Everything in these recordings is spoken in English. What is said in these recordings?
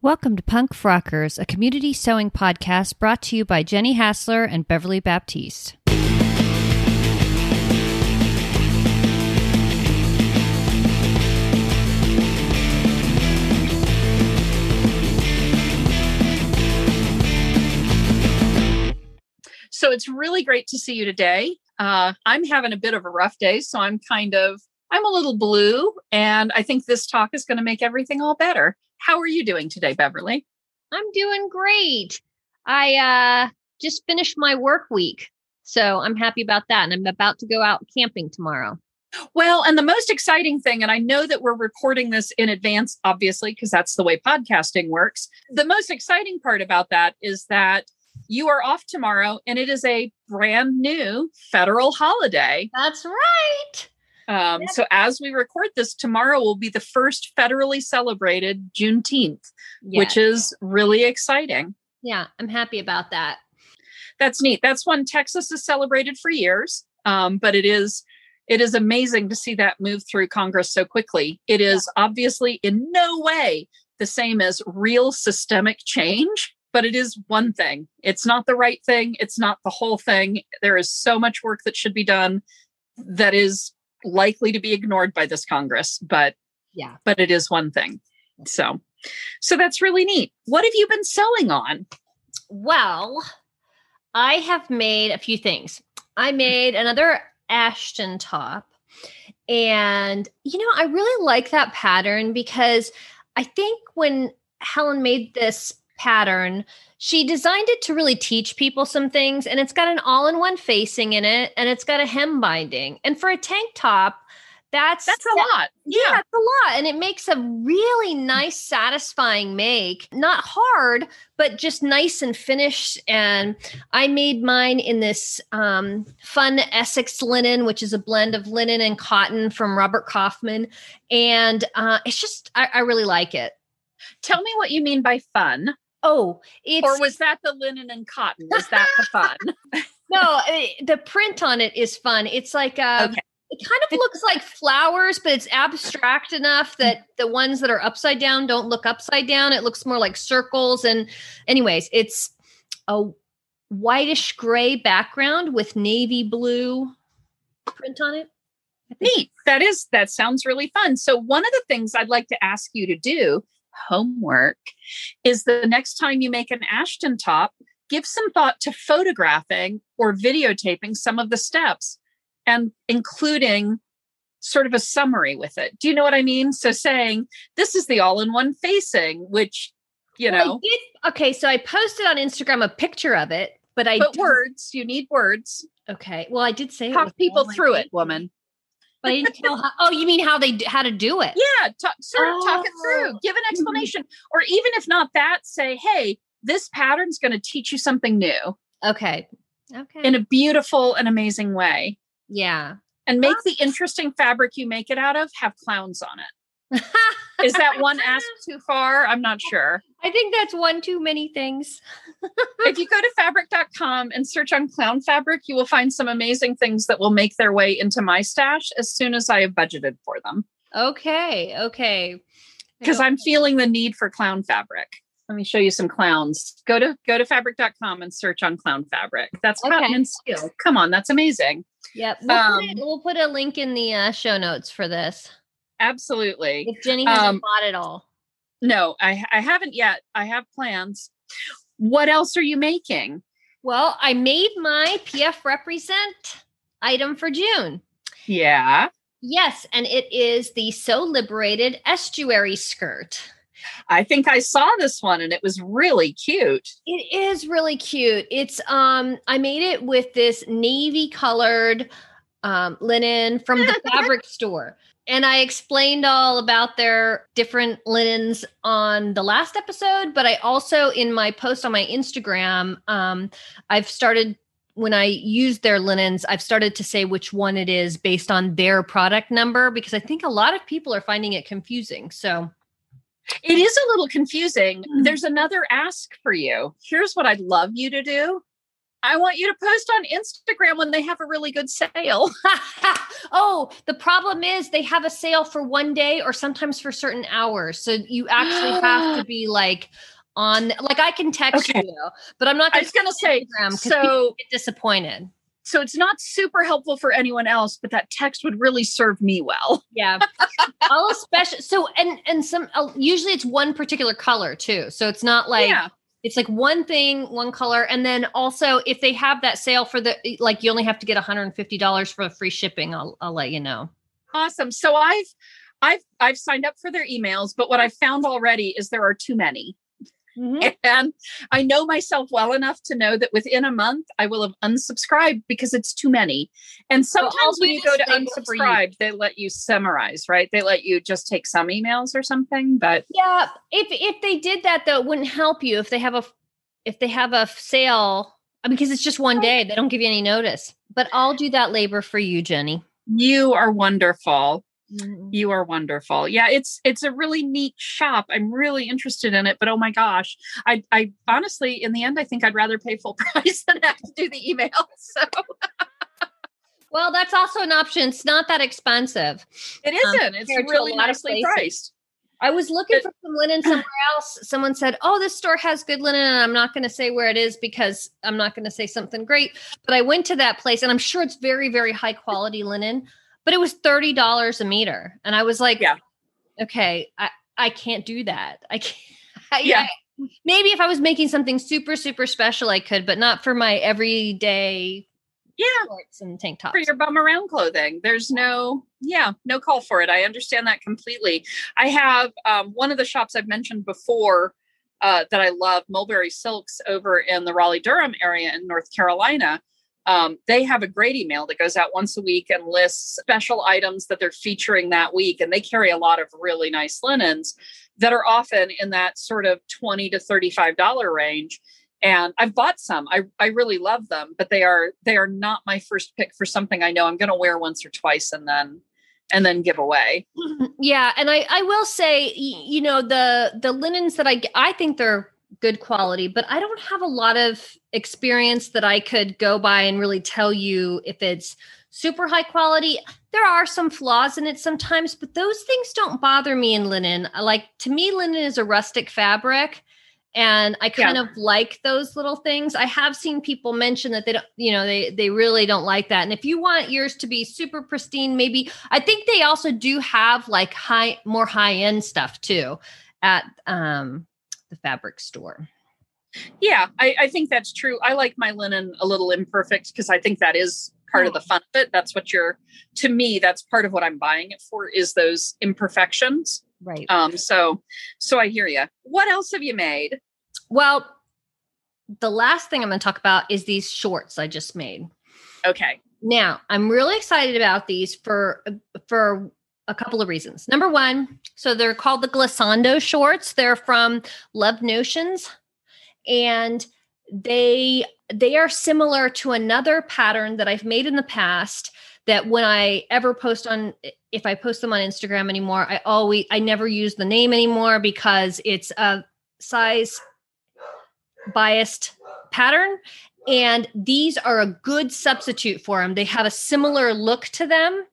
Welcome to Punk Frockers, a community sewing podcast brought to you by Jenny Hassler and Beverly Baptiste. So it's really great to see you today. I'm having a bit of a rough day, so I'm a little blue, and I think this talk is going to make everything all better. How are you doing today, Beverly? I'm doing great. I just finished my work week, so I'm happy about that, and I'm about to go out camping tomorrow. Well, and the most exciting thing, and I know that we're recording this in advance, obviously, because that's the way podcasting works. The most exciting part about that is that you are off tomorrow, and it is a brand new federal holiday. That's right. So as we record this, tomorrow will be the first federally celebrated Juneteenth, which is really exciting. Yeah, I'm happy about that. That's neat. That's one Texas has celebrated for years, but it is amazing to see that move through Congress so quickly. It is obviously in no way the same as real systemic change, but it is one thing. It's not the right thing. It's not the whole thing. There is so much work that should be done that is likely to be ignored by this Congress, but it is one thing. So that's really neat. What have you been sewing on? Well, I have made a few things. I made another Ashton top, and I really like that pattern because I think when Helen made this pattern, she designed it to really teach people some things, and it's got an all-in-one facing in it, and it's got a hem binding. And for a tank top, that's a lot. Yeah, that's a lot. And it makes a really nice, satisfying make. Not hard, but just nice and finished. And I made mine in this fun Essex linen, which is a blend of linen and cotton from Robert Kaufman. And it's just, I really like it. Tell me what you mean by fun. Oh, or was that the linen and cotton? Was that the fun? No, the print on it is fun. It's like, It kind of looks like flowers, but it's abstract enough that the ones that are upside down don't look upside down. It looks more like circles. And anyways, it's a whitish gray background with navy blue print on it. Neat. That sounds really fun. So one of the things I'd like to ask you to do, homework, is the next time you make an Ashton top, give some thought to photographing or videotaping some of the steps and including sort of a summary with it. Do you know what I mean? So saying, this is the all-in-one facing, which, so I posted on Instagram a picture of it, you need words. Okay. Well, I did say talk people through it, woman. But I didn't tell how. Oh, you mean how to do it? Yeah, talk it through. Give an explanation, or even if not that, say, "Hey, this pattern's going to teach you something new." Okay. In a beautiful and amazing way. Yeah, and make the interesting fabric you make it out of have clowns on it. Is that one ask too far? I'm not sure. I think that's one too many things. If you go to fabric.com and search on clown fabric, you will find some amazing things that will make their way into my stash as soon as I have budgeted for them. Okay. Because I'm feeling the need for clown fabric. Let me show you some clowns. Go to fabric.com and search on clown fabric. That's cotton and steel. Come on, that's amazing. Yep. We'll put a link in the show notes for this. Absolutely. If Jenny hasn't bought it all. No, I haven't yet. I have plans. What else are you making? Well, I made my PF Represent item for June. Yeah. Yes. And it is the So Liberated Estuary Skirt. I think I saw this one and it was really cute. It is really cute. It's, I made it with this navy colored linen from the fabric store. And I explained all about their different linens on the last episode, but I also, in my post on my Instagram, when I use their linens, I've started to say which one it is based on their product number, because I think a lot of people are finding it confusing. So it is a little confusing. There's another ask for you. Here's what I'd love you to do. I want you to post on Instagram when they have a really good sale. Oh, the problem is they have a sale for one day or sometimes for certain hours. So you actually have to be like on, like I can text you, but I'm not going to say Instagram because people get disappointed. So it's not super helpful for anyone else, but that text would really serve me well. Yeah. I'll especially, so, and some, usually it's one particular color too. So it's not like, it's like one thing, one color. And then also if they have that sale for the, like, you only have to get $150 for free shipping. I'll let you know. Awesome. So I've signed up for their emails, but what I found already is there are too many. Mm-hmm. And I know myself well enough to know that within a month I will have unsubscribed because it's too many. And sometimes when you go to unsubscribe, they let you summarize, right? They let you just take some emails or something, but yeah, if they did that though, it wouldn't help you if they have a sale, because it's just one day, they don't give you any notice, but I'll do that labor for you, Jenny. You are wonderful. You are wonderful. Yeah, it's a really neat shop. I'm really interested in it, but oh my gosh, I honestly, in the end, I think I'd rather pay full price than have to do the email. So, well, that's also an option. It's not that expensive. It isn't. It's really nicely priced. I was looking for some linen somewhere else. Someone said, oh, this store has good linen. And I'm not going to say where it is because I'm not going to say something great, but I went to that place and I'm sure it's very, very high quality linen. But it was $30 a meter. And I was like, okay, I can't do that. I can't. Maybe if I was making something super, super special, I could, but not for my everyday shorts and tank tops. For your bum around clothing. There's no call for it. I understand that completely. I have one of the shops I've mentioned before that I love, Mulberry Silks over in the Raleigh-Durham area in North Carolina. They have a great email that goes out once a week and lists special items that they're featuring that week. And they carry a lot of really nice linens that are often in that sort of $20 to $35 range. And I've bought some, I really love them, but they are not my first pick for something I know I'm going to wear once or twice and then give away. Yeah. And I will say, you know, the linens that I think they're good quality, but I don't have a lot of experience that I could go by and really tell you if it's super high quality. There are some flaws in it sometimes, but those things don't bother me in linen. Like, to me, linen is a rustic fabric and I kind of like those little things. I have seen people mention that they don't, you know, they really don't like that. And if you want yours to be super pristine, maybe, I think they also do have like more high end stuff too at, the fabric store. Yeah, I think that's true. I like my linen a little imperfect because I think that is part of the fun of it. That's what to me, that's part of what I'm buying it for, is those imperfections. Right. So I hear you. What else have you made? Well, the last thing I'm going to talk about is these shorts I just made. Okay. Now, I'm really excited about these for a couple of reasons. Number one, so they're called the Glissando shorts. They're from Love Notions, and they are similar to another pattern that I've made in the past that when I ever post on, if I post them on Instagram anymore, I never use the name anymore because it's a size biased pattern. And these are a good substitute for them. They have a similar look to them.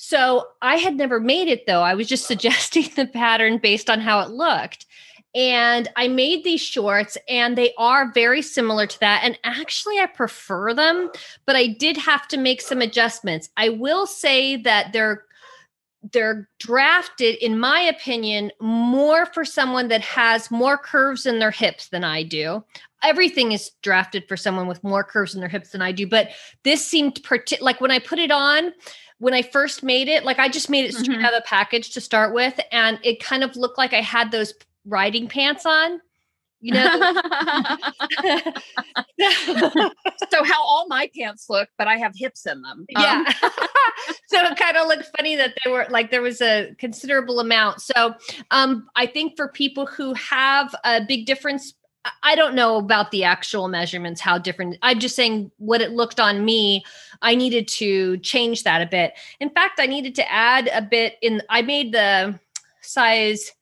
So I had never made it though. I was just suggesting the pattern based on how it looked. And I made these shorts and they are very similar to that. And actually I prefer them, but I did have to make some adjustments. I will say that they're drafted, in my opinion, more for someone that has more curves in their hips than I do. Everything is drafted for someone with more curves in their hips than I do. But this seemed like when I put it on, when I first made it, like I just made it straight out of the package to start with. And it kind of looked like I had those riding pants on, you know? So how all my pants look, but I have hips in them. Yeah. So it kind of looked funny that they were like, there was a considerable amount. So I think for people who have a big difference, I don't know about the actual measurements, how different. I'm just saying what it looked on me. I needed to change that a bit. In fact, I needed to add a bit in. I made the size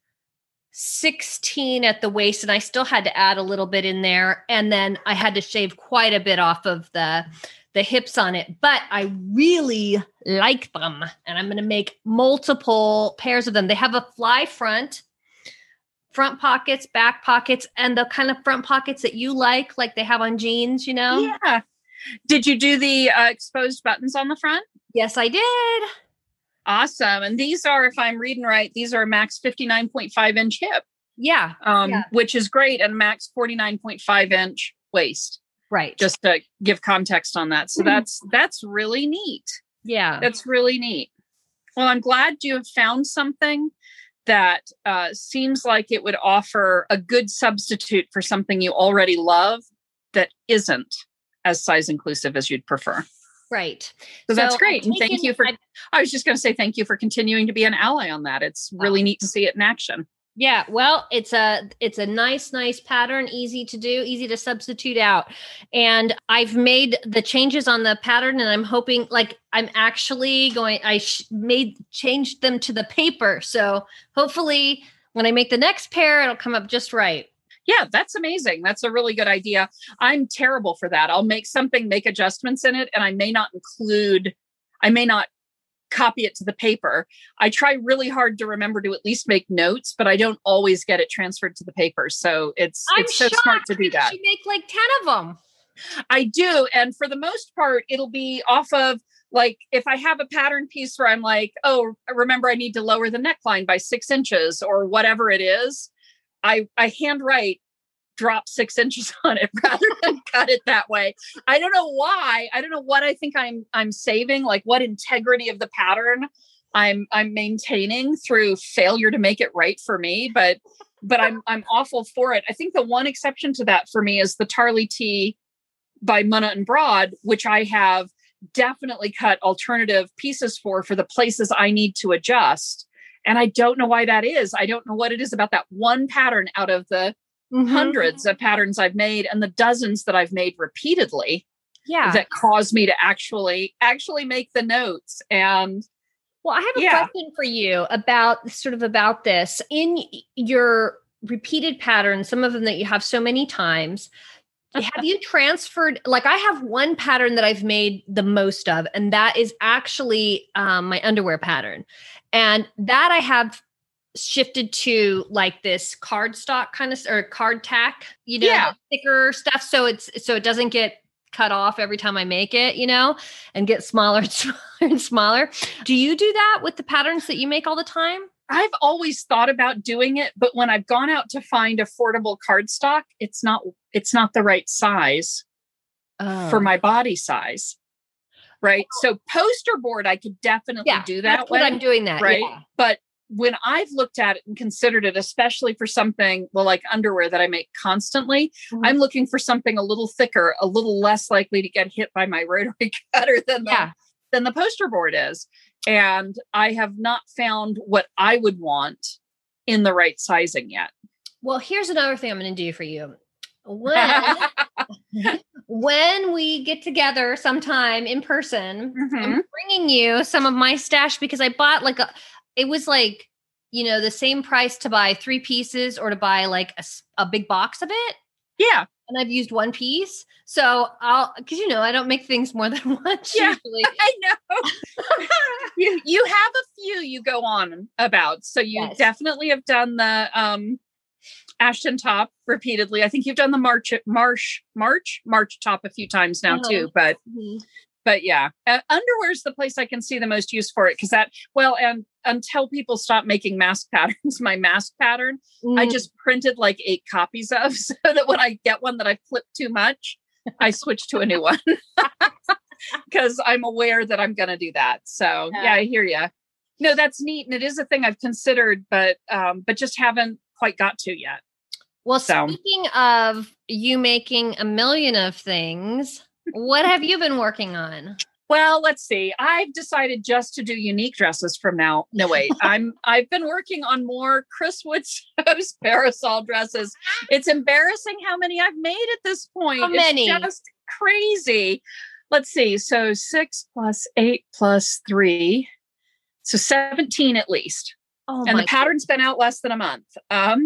16 at the waist, and I still had to add a little bit in there. And then I had to shave quite a bit off of the hips on it, but I really like them, and I'm going to make multiple pairs of them. They have a fly front pockets, back pockets, and the kind of front pockets that you like they have on jeans, you know? Yeah. Did you do the exposed buttons on the front? Yes, I did. Awesome. And these are, if I'm reading right, these are max 59.5 inch hip. Yeah. Which is great. And max 49.5 inch waist. Right. Just to give context on that. So that's really neat. Yeah. That's really neat. Well, I'm glad you have found something that seems like it would offer a good substitute for something you already love that isn't as size inclusive as you'd prefer. Right. So that's great. And thank you for continuing to be an ally on that. It's really neat to see it in action. Yeah, well, it's a nice pattern, easy to do, easy to substitute out. And I've made the changes on the pattern, and I'm hoping, like, I'm actually going, changed them to the paper. So hopefully when I make the next pair, it'll come up just right. Yeah, that's amazing. That's a really good idea. I'm terrible for that. I'll make something, make adjustments in it, and I may not copy it to the paper. I try really hard to remember to at least make notes, but I don't always get it transferred to the paper. So it's so smart to do that. You make like 10 of them. I do. And for the most part, it'll be off of, like, if I have a pattern piece where I'm like, oh, remember I need to lower the neckline by 6 inches or whatever it is. I handwrite, drop 6 inches on it rather than cut it that way. I don't know why. I don't know what I think I'm saving, like what integrity of the pattern I'm maintaining through failure to make it right for me, but I'm awful for it. I think the one exception to that for me is the Tarly Tee by Munna and Broad, which I have definitely cut alternative pieces for the places I need to adjust. And I don't know why that is. I don't know what it is about that one pattern out of the hundreds of patterns I've made and the dozens that I've made repeatedly that caused me to actually make the notes. And well, I have a question for you about this. In your repeated patterns, some of them that you have so many times, have you transferred, like I have one pattern that I've made the most of, and that is actually my underwear pattern. And that I have shifted to like this cardstock kind of, or card tack, you know, thicker stuff. So it doesn't get cut off every time I make it, you know, and get smaller and smaller and smaller. Do you do that with the patterns that you make all the time? I've always thought about doing it, but when I've gone out to find affordable cardstock, it's not the right size for my body size. Right. Oh. So poster board, I could definitely do that. That's what I'm doing that. Right. Yeah. But when I've looked at it and considered it, especially for something like underwear that I make constantly, I'm looking for something a little thicker, a little less likely to get hit by my rotary cutter than the poster board is. And I have not found what I would want in the right sizing yet. Well, here's another thing I'm going to do for you. When we get together sometime in person, I'm bringing you some of my stash, because I bought it was like, you know, the same price to buy 3 pieces or to buy like a big box of it. Yeah. And I've used one piece. So because you know, I don't make things more than once usually. I know. you have a few you go on about. So you definitely have done the Ashton top repeatedly. I think you've done the March top a few times now too, but... But yeah, underwear is the place I can see the most use for it, because and until people stop making mask patterns, my mask pattern, I just printed like 8 copies of, so that when I get one that I flip too much, I switch to a new one, because I'm aware that I'm going to do that. So yeah, I hear you. No, that's neat. And it is a thing I've considered, but just haven't quite got to yet. Well, speaking of you making a million of things... What have you been working on? Well, let's see. I've decided just to do unique dresses from now. No, wait. I've been working on more Chris Wood's Parasol dresses. It's embarrassing how many I've made at this point. How many? It's just crazy. Let's see. So 6 plus 8 plus 3. So 17 at least. Oh, and the pattern's been out less than a month.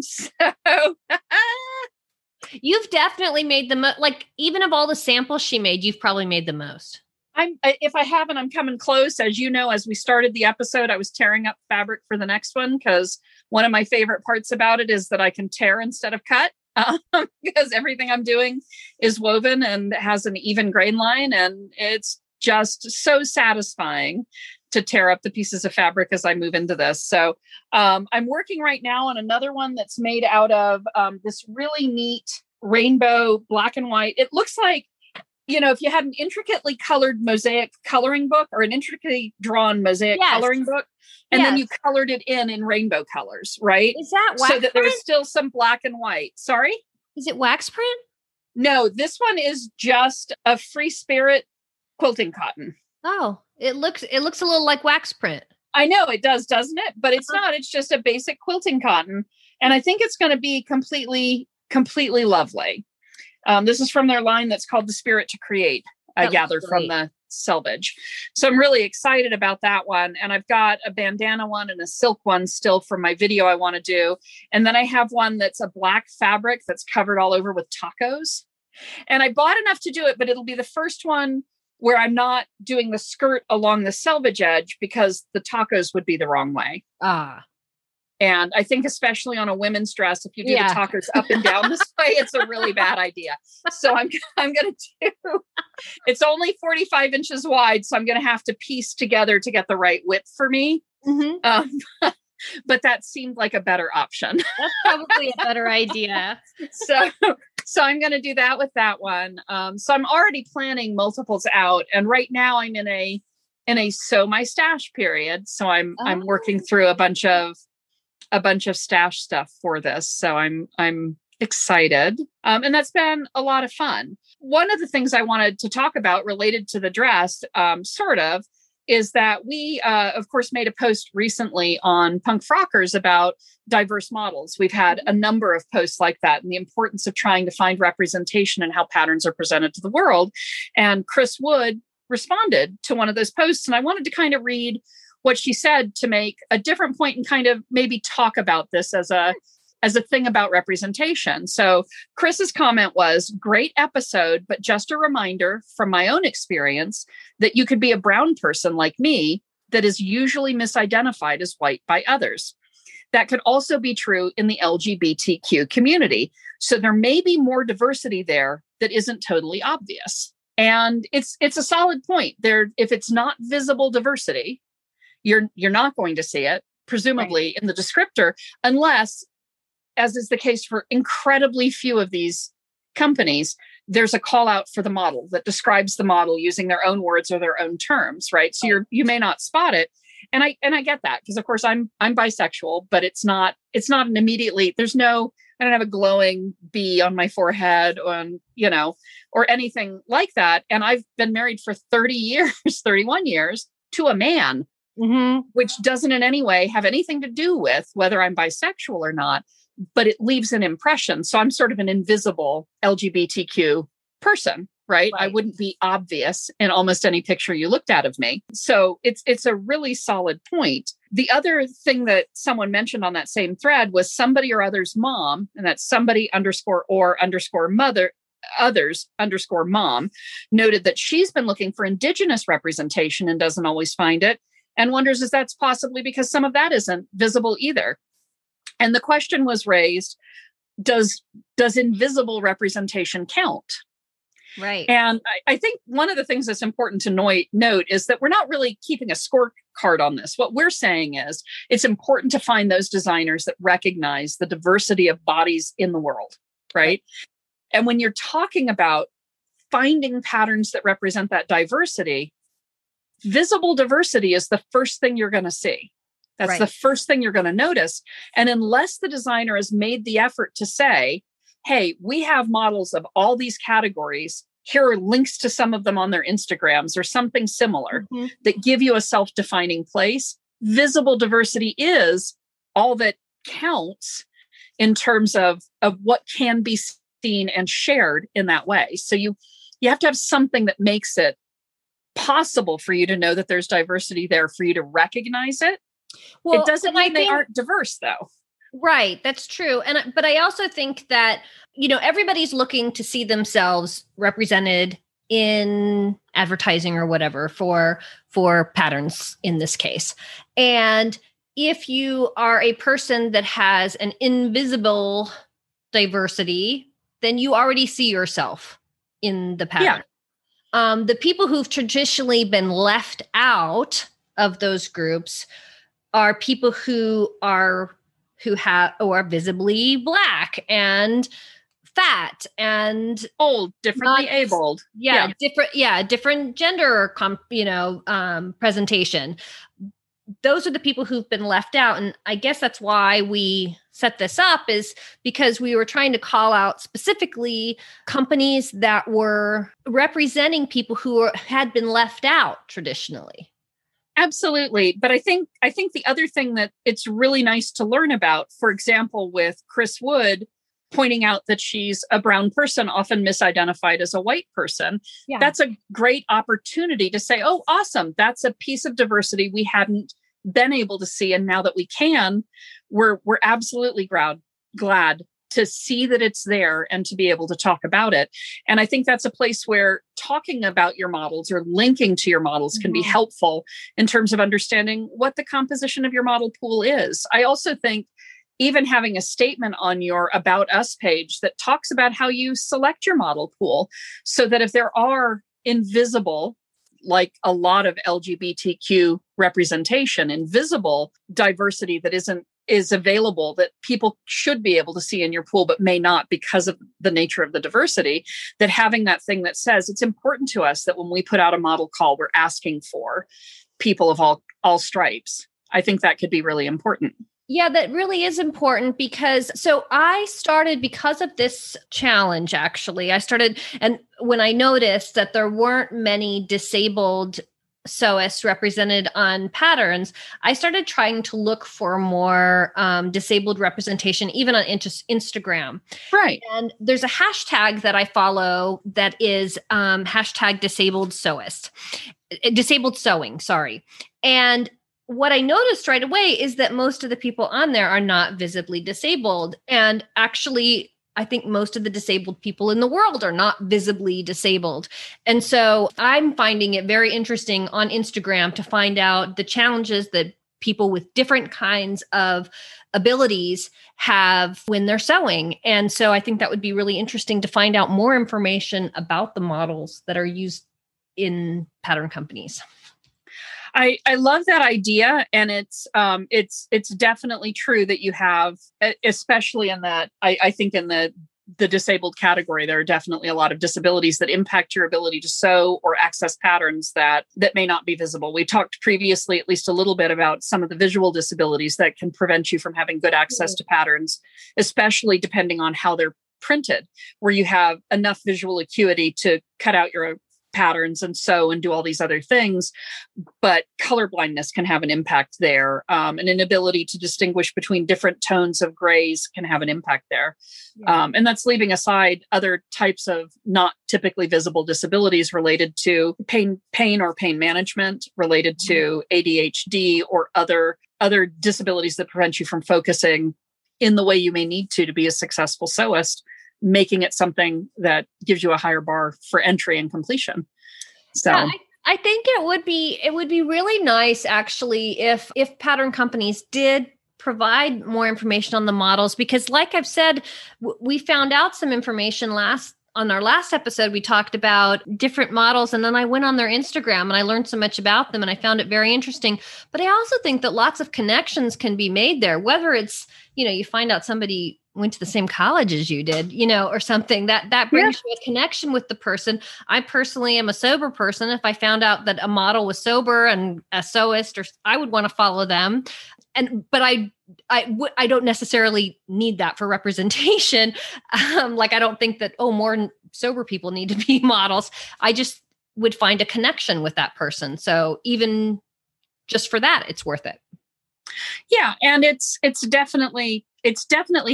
So you've definitely made the like, even of all the samples she made, you've probably made the most. If I haven't, I'm coming close. As you know, as we started the episode, I was tearing up fabric for the next one, because one of my favorite parts about it is that I can tear instead of cut, because everything I'm doing is woven and has an even grain line. And it's just so satisfying to tear up the pieces of fabric as I move into this. So I'm working right now on another one that's made out of this really neat rainbow black and white. It looks like, you know, if you had an intricately colored mosaic coloring book, or an intricately drawn mosaic coloring book, and then you colored it in rainbow colors, right? Is that wax print? So that there was still some black and white. Sorry? Is it wax print? No, this one is just a Free Spirit quilting cotton. Oh, it looks a little like wax print. I know it does, doesn't it? But it's not. It's just a basic quilting cotton. And I think it's going to be completely, completely lovely. This is from their line that's called the Spirit to Create, I gather from the selvage. So I'm really excited about that one. And I've got a bandana one and a silk one still from my video I want to do. And then I have one that's a black fabric that's covered all over with tacos. And I bought enough to do it, but it'll be the first one where I'm not doing the skirt along the selvage edge, because the tacos would be the wrong way. And I think especially on a women's dress, if you do the tacos up and down this way, it's a really bad idea. So I'm going to do, it's only 45 inches wide. So I'm going to have to piece together to get the right width for me. But that seemed like a better option. That's probably a better idea. So I'm going to do that with that one. So I'm already planning multiples out. And right now I'm in a sew my stash period. So I'm working through a bunch of stash stuff for this. So I'm excited. And that's been a lot of fun. One of the things I wanted to talk about related to the dress, is that we, of course, made a post recently on Punk Frockers about diverse models. We've had a number of posts like that, and the importance of trying to find representation and how patterns are presented to the world. And Chris Wood responded to one of those posts. And I wanted to kind of read what she said to make a different point and kind of maybe talk about this as a thing about representation. So Chris's comment was, great episode, but just a reminder from my own experience that you could be a brown person like me that is usually misidentified as white by others. That could also be true in the LGBTQ community. So there may be more diversity there that isn't totally obvious. And it's a solid point there. If it's not visible diversity, you're not going to see it, presumably, right, in the descriptor, unless, as is the case for incredibly few of these companies, there's a call out for the model that describes the model using their own words or their own terms, right? So you may not spot it. And I get that, because of course I'm bisexual, but it's not an immediately, I don't have a glowing B on my forehead or anything like that. And I've been married for 31 years to a man. Mm-hmm. Which doesn't in any way have anything to do with whether I'm bisexual or not, but it leaves an impression. So I'm sort of an invisible LGBTQ person, right? I wouldn't be obvious in almost any picture you looked at of me. So it's a really solid point. The other thing that someone mentioned on that same thread was somebody or other's mom, and that's somebody_mom noted that she's been looking for Indigenous representation and doesn't always find it, and wonders if that's possibly because some of that isn't visible either. And the question was raised, does invisible representation count? Right. And I think one of the things that's important to note is that we're not really keeping a scorecard on this. What we're saying is it's important to find those designers that recognize the diversity of bodies in the world, right? And when you're talking about finding patterns that represent that diversity, visible diversity is the first thing you're going to see. That's the first thing you're going to notice. And unless the designer has made the effort to say, hey, we have models of all these categories, here are links to some of them on their Instagrams or something similar, mm-hmm, that give you a self-defining place, visible diversity is all that counts in terms of what can be seen and shared in that way. So you have to have something that makes it possible for you to know that there's diversity there, for you to recognize it, Well, it doesn't mean they aren't diverse though. Right. That's true. And, but I also think that, you know, everybody's looking to see themselves represented in advertising or whatever for patterns in this case. And if you are a person that has an invisible diversity, then you already see yourself in the pattern. Yeah. The people who've traditionally been left out of those groups are people who are visibly Black and fat and old, differently abled. Yeah. Different gender, presentation. Those are the people who've been left out. And I guess that's why we set this up, is because we were trying to call out specifically companies that were representing people who had been left out traditionally. Absolutely. But I think the other thing that it's really nice to learn about, for example, with Chris Wood pointing out that she's a brown person, often misidentified as a white person. Yeah. That's a great opportunity to say, oh, awesome. That's a piece of diversity we hadn't been able to see. And now that we can, we're absolutely glad to see that it's there and to be able to talk about it. And I think that's a place where talking about your models or linking to your models can be helpful in terms of understanding what the composition of your model pool is. I also think even having a statement on your About Us page that talks about how you select your model pool, so that if there are invisible, like a lot of LGBTQ representation, invisible diversity that is available that people should be able to see in your pool, but may not because of the nature of the diversity, that having that thing that says it's important to us that when we put out a model call, we're asking for people of all stripes. I think that could be really important. Yeah, that really is important because of this challenge, actually, and when I noticed that there weren't many disabled sewists represented on patterns, I started trying to look for more disabled representation, even on Instagram. Right. And there's a hashtag that I follow that is hashtag disabled sewist, disabled sewing, sorry. And what I noticed right away is that most of the people on there are not visibly disabled. And actually, I think most of the disabled people in the world are not visibly disabled. And so I'm finding it very interesting on Instagram to find out the challenges that people with different kinds of abilities have when they're sewing. And so I think that would be really interesting to find out more information about the models that are used in pattern companies. I love that idea, and it's definitely true that you have, especially in that, I think in the disabled category, there are definitely a lot of disabilities that impact your ability to sew or access patterns that may not be visible. We talked previously, at least a little bit, about some of the visual disabilities that can prevent you from having good access to patterns, especially depending on how they're printed, where you have enough visual acuity to cut out your own patterns and sew and do all these other things, but colorblindness can have an impact there. An inability to distinguish between different tones of grays can have an impact there. Yeah. And that's leaving aside other types of not typically visible disabilities related to pain or pain management, related to ADHD or other disabilities that prevent you from focusing in the way you may need to be a successful sewist, making it something that gives you a higher bar for entry and completion. So yeah, I think it would be really nice, actually, if pattern companies did provide more information on the models, because like I've said, we found out some information on our last episode. We talked about different models, and then I went on their Instagram and I learned so much about them, and I found it very interesting. But I also think that lots of connections can be made there, whether it's, you find out somebody went to the same college as you did, or something that brings you a connection with the person. I personally am a sober person. If I found out that a model was sober and a sewist, I would want to follow them. But I don't necessarily need that for representation. Like, I don't think that, more sober people need to be models. I just would find a connection with that person. So even just for that, it's worth it. Yeah. And it's definitely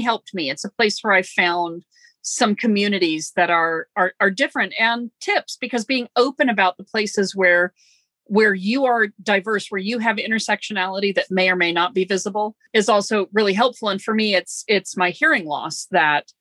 helped me. It's a place where I found some communities that are different, and tips, because being open about the places where where you are diverse, where you have intersectionality that may or may not be visible, is also really helpful. And for me, it's my hearing loss that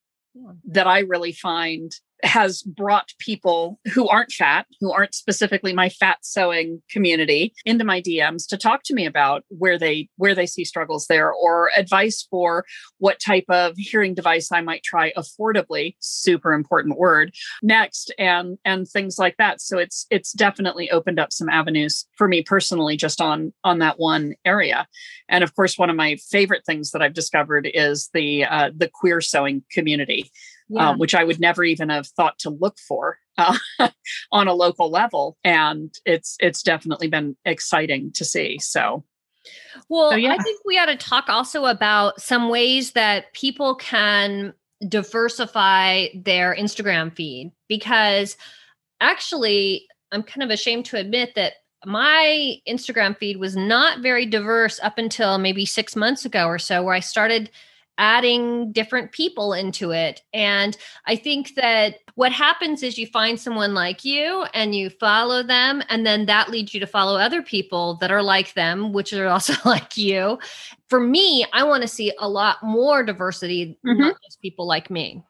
I really find has brought people who aren't fat, who aren't specifically my fat sewing community, into my DMs to talk to me about where they see struggles there, or advice for what type of hearing device I might try affordably, super important word, next, and things like that. So it's definitely opened up some avenues for me personally, just on that one area. And of course, one of my favorite things that I've discovered is the queer sewing community. Yeah. Which I would never even have thought to look for on a local level. And it's definitely been exciting to see. So, yeah. I think we ought to talk also about some ways that people can diversify their Instagram feed, because actually I'm kind of ashamed to admit that my Instagram feed was not very diverse up until maybe 6 months ago or so, where I started adding different people into it. And I think that what happens is you find someone like you and you follow them, and then that leads you to follow other people that are like them, which are also like you. For me, I want to see a lot more diversity, not just people like me.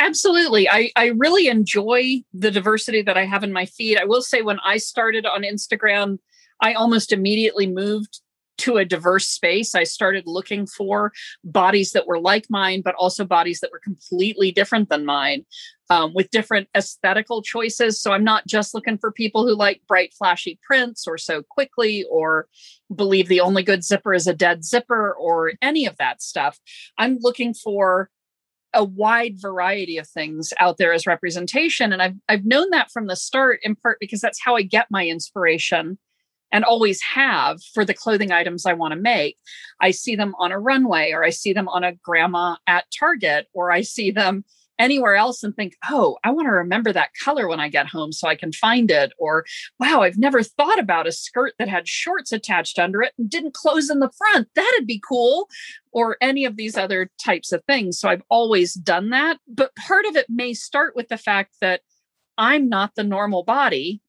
Absolutely. I really enjoy the diversity that I have in my feed. I will say, when I started on Instagram, I almost immediately moved to a diverse space. I started looking for bodies that were like mine, but also bodies that were completely different than mine, with different aesthetical choices. So I'm not just looking for people who like bright, flashy prints or sew quickly or believe the only good zipper is a dead zipper or any of that stuff. I'm looking for a wide variety of things out there as representation. And I've known that from the start, in part because that's how I get my inspiration, and always have, for the clothing items I want to make. I see them on a runway, or I see them on a grandma at Target, or I see them anywhere else and think, oh, I want to remember that color when I get home so I can find it. Or, wow, I've never thought about a skirt that had shorts attached under it and didn't close in the front. That'd be cool. Or any of these other types of things. So I've always done that. But part of it may start with the fact that I'm not the normal body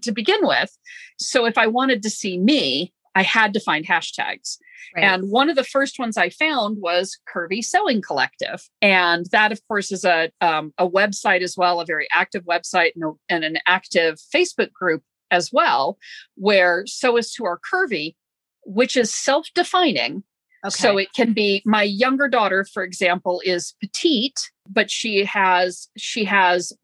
to begin with. So if I wanted to see me, I had to find hashtags. Right. And one of the first ones I found was Curvy Sewing Collective. And that, of course, is a website as well, a very active website, and an active Facebook group as well, where sewists who are curvy, which is self-defining. Okay. So it can be, my younger daughter, for example, is petite, but she has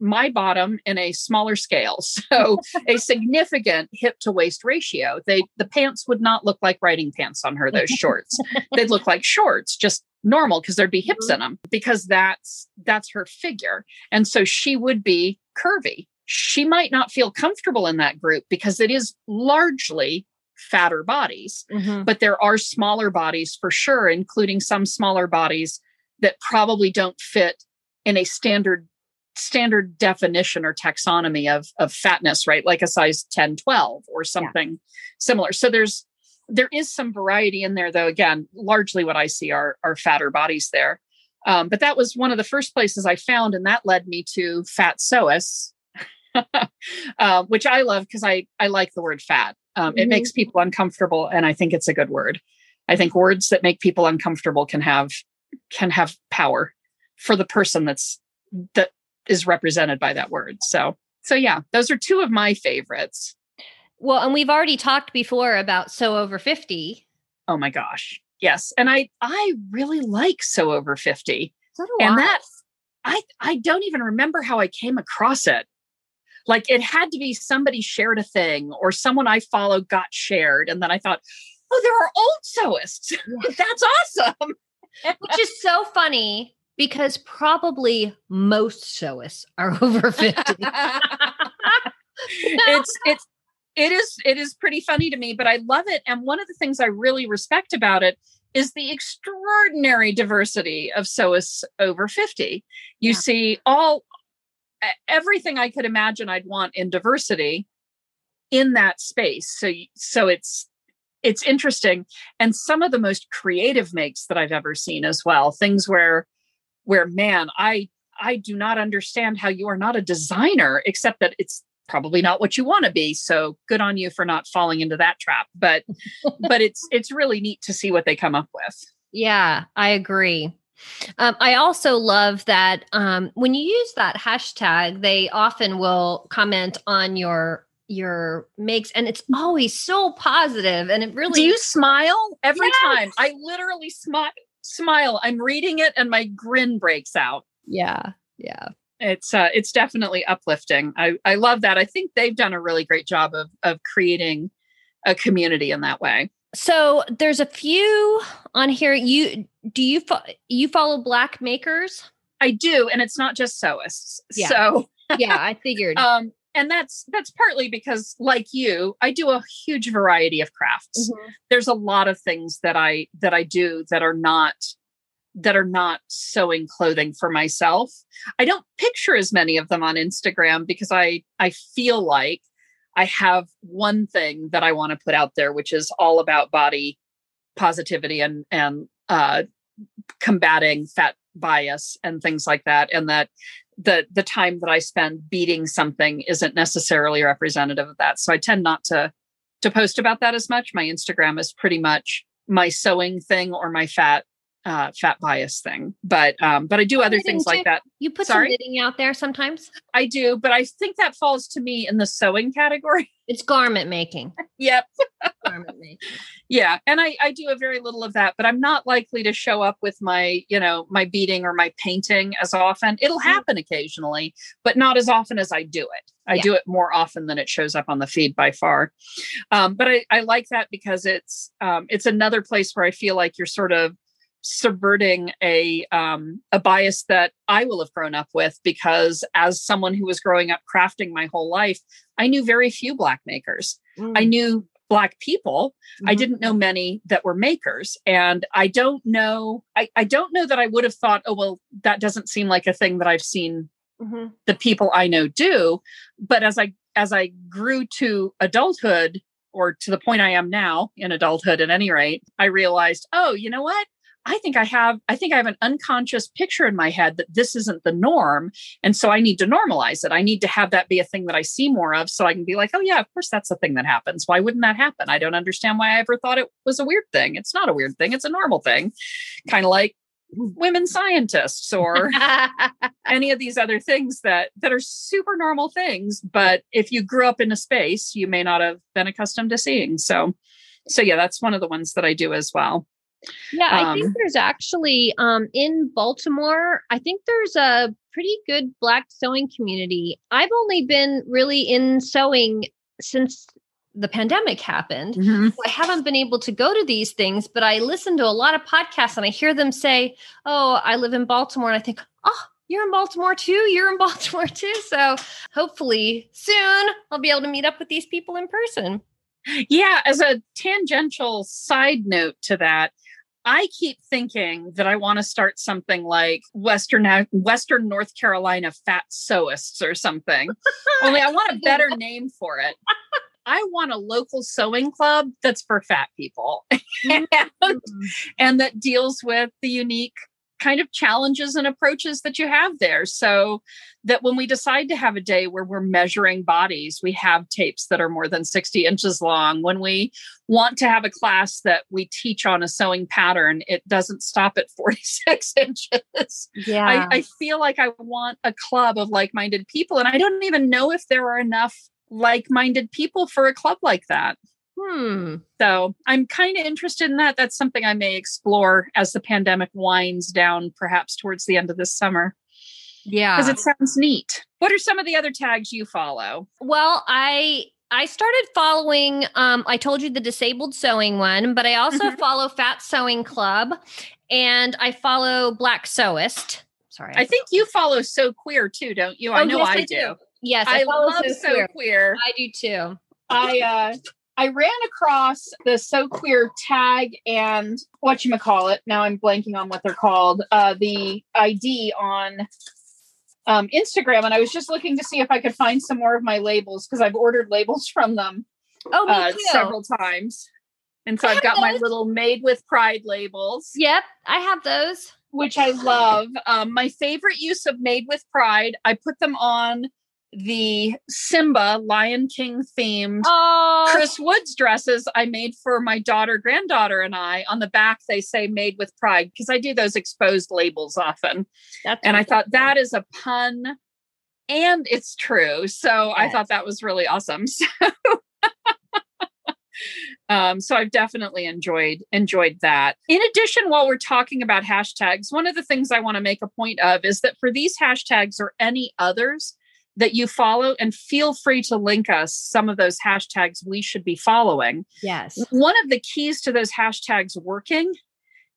my bottom in a smaller scale. So a significant hip to waist ratio. The pants would not look like riding pants on her, those shorts. They'd look like shorts, just normal, because there'd be hips in them, because that's her figure. And so she would be curvy. She might not feel comfortable in that group because it is largely fatter bodies, but there are smaller bodies for sure, including some smaller bodies that probably don't fit in a standard definition or taxonomy of fatness, right? Like a size 10, 12 or something similar. So there is some variety in there, though. Again, largely what I see are fatter bodies there. But that was one of the first places I found, and that led me to Fat Sewists, which I love because I like the word fat. It makes people uncomfortable, and I think it's a good word. I think words that make people uncomfortable can have power for the person that is represented by that word. So yeah, those are two of my favorites. Well, and we've already talked before about So Over 50. Oh my gosh. Yes. And I really like So Over 50. So do I. And that I don't even remember how I came across it. Like, it had to be somebody shared a thing, or someone I followed got shared. And then I thought, oh, there are old sewists. That's awesome. Which is so funny, because probably most sewists are over 50. It is pretty funny to me, but I love it. And one of the things I really respect about it is the extraordinary diversity of sewists over 50. You see everything I could imagine I'd want in diversity in that space. So it's interesting. And some of the most creative makes that I've ever seen as well. Things where, man, I do not understand how you are not a designer, except that it's probably not what you want to be. So good on you for not falling into that trap. But but it's really neat to see what they come up with. Yeah, I agree. I also love that when you use that hashtag, they often will comment on your makes, and it's always so positive. And it really do you smile every yes. time. I literally smile. I'm reading it and my grin breaks out. Yeah, yeah. It's definitely uplifting. I love that. I think they've done a really great job of creating a community in that way. So there's a few on here. Do you follow Black makers? I do, and it's not just sewists. Yeah. So yeah, I figured. And that's partly because, like you, I do a huge variety of crafts. Mm-hmm. There's a lot of things that I do that are not sewing clothing for myself. I don't picture as many of them on Instagram because I feel like I have one thing that I want to put out there, which is all about body positivity and combating fat bias and things like that. And that the time that I spend beating something isn't necessarily representative of that. So I tend not to post about that as much. My Instagram is pretty much my sewing thing or my fat bias thing, but I do other things like that. You put some knitting out there sometimes. I do, but I think that falls to me in the sewing category. It's garment making. Yep. Garment making. Yeah. And I do a very little of that, but I'm not likely to show up with my, my beading or my painting as often. It'll happen occasionally, but not as often as I do it. I do it more often than it shows up on the feed by far. But I like that because it's another place where I feel like you're sort of subverting a bias that I will have grown up with, because as someone who was growing up crafting my whole life, I knew very few Black makers. Mm. I knew Black people. Mm-hmm. I didn't know many that were makers. And I don't know that I would have thought, oh, well, that doesn't seem like a thing that I've seen mm-hmm. the people I know do. But as I grew to adulthood, or to the point I am now in adulthood at any rate, I realized, oh, you know what? I think I have an unconscious picture in my head that this isn't the norm. And so I need to normalize it. I need to have that be a thing that I see more of, so I can be like, oh yeah, of course, that's the thing that happens. Why wouldn't that happen? I don't understand why I ever thought it was a weird thing. It's not a weird thing. It's a normal thing. Kind of like women scientists or any of these other things that are super normal things. But if you grew up in a space, you may not have been accustomed to seeing. So yeah, that's one of the ones that I do as well. Yeah, I think there's actually in Baltimore, I think there's a pretty good Black sewing community. I've only been really in sewing since the pandemic happened. Mm-hmm. So I haven't been able to go to these things, but I listen to a lot of podcasts and I hear them say, oh, I live in Baltimore. And I think, oh, you're in Baltimore too. You're in Baltimore too. So hopefully soon I'll be able to meet up with these people in person. Yeah. As a tangential side note to that, I keep thinking that I want to start something like Western North Carolina Fat Sewists or something. Only I want a better name for it. I want a local sewing club that's for fat people and that deals with the unique kind of challenges and approaches that you have there. So that when we decide to have a day where we're measuring bodies, we have tapes that are more than 60 inches long. When we want to have a class that we teach on a sewing pattern, it doesn't stop at 46 inches. Yeah. I feel like I want a club of like-minded people. And I don't even know if there are enough like-minded people for a club like that. So I'm kind of interested in that. That's something I may explore as the pandemic winds down, perhaps towards the end of this summer. Yeah. Because it sounds neat. What are some of the other tags you follow? Well, I started following, I told you the disabled sewing one, but I also follow Fat Sewing Club, and I follow Black Sewist. Sorry. I think you follow So Queer too, don't you? I do. Yes. I love So Queer. I do too. I ran across the So Queer tag and whatchamacallit. Now I'm blanking on what they're called. The ID on Instagram. And I was just looking to see if I could find some more of my labels, because I've ordered labels from them several times. And so I've got my little Made with Pride labels. Yep. I have those. Which I love. My favorite use of Made with Pride, I put them on the Simba Lion King themed Chris Wood's dresses I made for my daughter, granddaughter, and I. On the back, they say made with pride, because I do those exposed labels often. I thought that is a pun and it's true. So yes. I thought that was really awesome. So, so I've definitely enjoyed that. In addition, while we're talking about hashtags, one of the things I want to make a point of is that for these hashtags or any others that you follow, and feel free to link us some of those hashtags we should be following. Yes. One of the keys to those hashtags working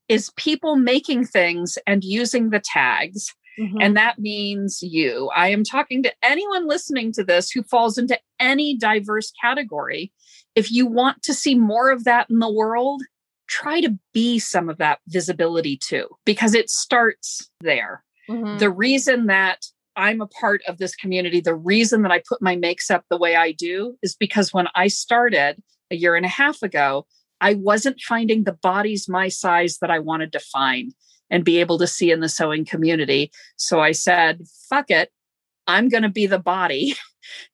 is people making things and using the tags. Mm-hmm. And that means you. I am talking to anyone listening to this who falls into any diverse category. If you want to see more of that in the world, try to be some of that visibility too, because it starts there. Mm-hmm. The reason that I'm a part of this community, the reason that I put my makes up the way I do is because when I started a year and a half ago, I wasn't finding the bodies my size that I wanted to find and be able to see in the sewing community. So I said, fuck it. I'm going to be the body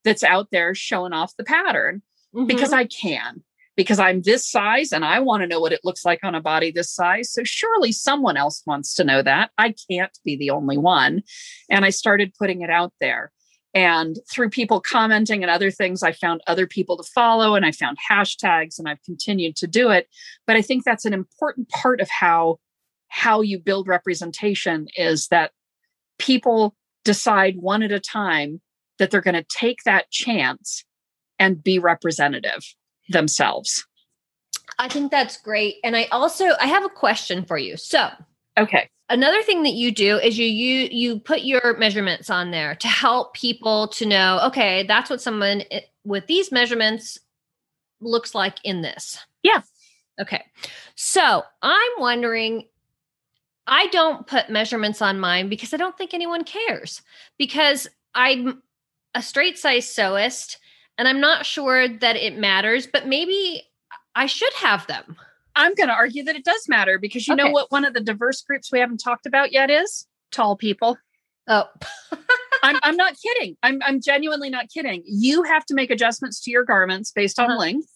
that's out there showing off the pattern because I can, because I'm this size and I want to know what it looks like on a body this size. So surely someone else wants to know that. I can't be the only one. And I started putting it out there. And through people commenting and other things, I found other people to follow and I found hashtags and I've continued to do it. But I think that's an important part of how you build representation is that people decide one at a time that they're going to take that chance and be representative themselves. I think that's great. And I have a question for you. So, okay. Another thing that you do is you put your measurements on there to help people to know, okay, that's what someone with these measurements looks like in this. Yeah. Okay. So I'm wondering, I don't put measurements on mine because I don't think anyone cares, because I'm a straight size sewist. And I'm not sure that it matters, but maybe I should have them. I'm going to argue that it does matter because know what one of the diverse groups we haven't talked about yet is? Tall people. Oh, I'm not kidding. I'm genuinely not kidding. You have to make adjustments to your garments based on length.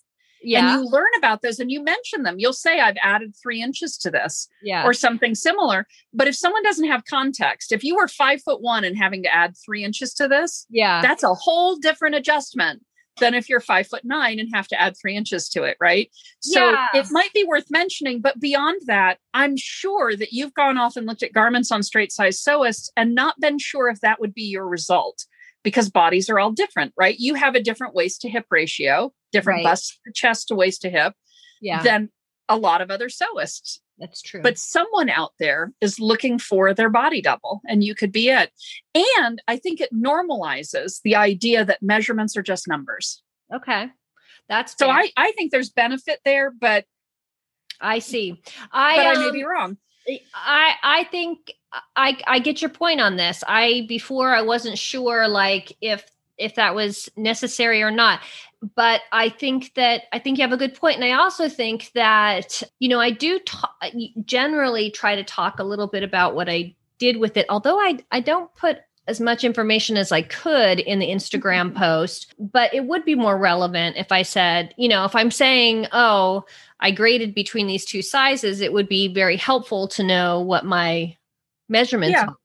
Yeah. And you learn about those and you mention them. You'll say, I've added 3 inches to this or something similar. But if someone doesn't have context, if you were 5'1" and having to add 3 inches to this, that's a whole different adjustment than if you're 5'9" and have to add 3 inches to it, right? So it might be worth mentioning, but beyond that, I'm sure that you've gone off and looked at garments on straight size sewists and not been sure if that would be your result because bodies are all different, right? You have a different waist to hip ratio, different bust to chest to waist to hip than a lot of other sewists. That's true. But someone out there is looking for their body double and you could be it. And I think it normalizes the idea that measurements are just numbers. Okay. That's so I think there's benefit there, but I see. But I may be wrong. I think I get your point on this. Before I wasn't sure like if that was necessary or not. But I think you have a good point. And I also think that, I do generally try to talk a little bit about what I did with it. Although I don't put as much information as I could in the Instagram post, but it would be more relevant if I said, if I'm saying, oh, I graded between these two sizes, it would be very helpful to know what my measurements are.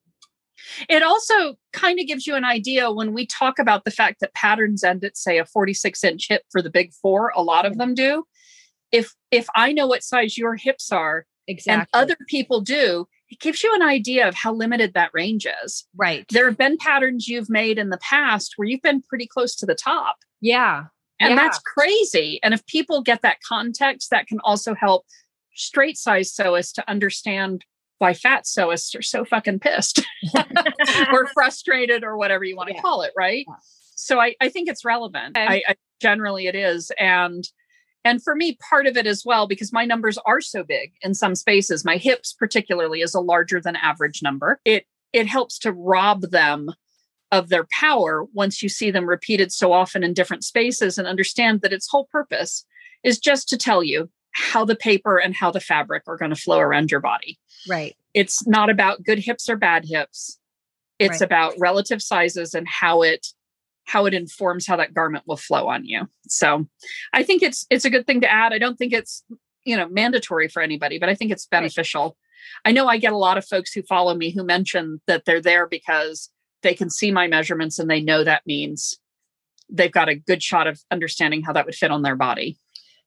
It also kind of gives you an idea when we talk about the fact that patterns end at, say, a 46-inch hip for the big four, a lot of them do. If I know what size your hips are and other people do, it gives you an idea of how limited that range is. Right. There have been patterns you've made in the past where you've been pretty close to the top. Yeah. And that's crazy. And if people get that context, that can also help straight size sewists to understand why fat sewists are so fucking pissed or frustrated or whatever you want to call it, right? Yeah. So I think it's relevant. Okay. I generally it is. And for me, part of it as well, because my numbers are so big in some spaces, my hips particularly is a larger than average number. It helps to rob them of their power once you see them repeated so often in different spaces and understand that its whole purpose is just to tell you how the paper and how the fabric are going to flow around your body. Right. It's not about good hips or bad hips. It's about relative sizes and how it how it informs how that garment will flow on you. So I think it's a good thing to add. I don't think it's, you know, mandatory for anybody, but I think it's beneficial. Right. I know I get a lot of folks who follow me who mention that they're there because they can see my measurements and they know that means they've got a good shot of understanding how that would fit on their body.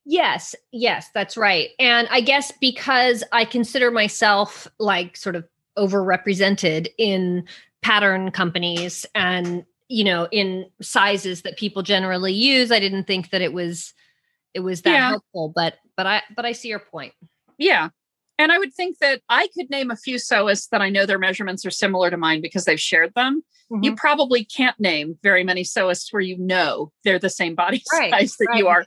Yes. Yes, that's right. And I guess because I consider myself like sort of overrepresented in pattern companies and, you know, in sizes that people generally use, I didn't think that it was that helpful, but I see your point. Yeah. And I would think that I could name a few sewists that I know their measurements are similar to mine because they've shared them. Mm-hmm. You probably can't name very many sewists where you know they're the same body size that you are,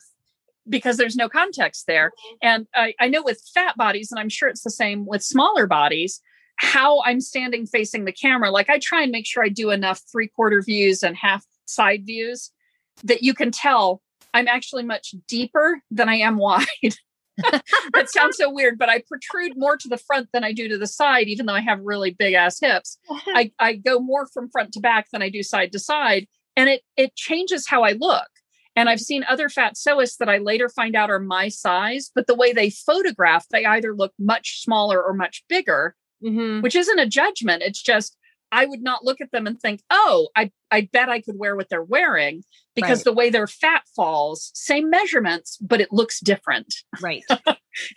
because there's no context there. And I know with fat bodies, and I'm sure it's the same with smaller bodies, how I'm standing facing the camera. Like I try and make sure I do enough 3/4 views and half side views that you can tell I'm actually much deeper than I am wide. That sounds so weird, but I protrude more to the front than I do to the side, even though I have really big ass hips. I go more from front to back than I do side to side. And it changes how I look. And I've seen other fat sewists that I later find out are my size, but the way they photograph, they either look much smaller or much bigger, mm-hmm. which isn't a judgment. It's just, I would not look at them and think, oh, I bet I could wear what they're wearing, because the way their fat falls, same measurements, but it looks different. Right.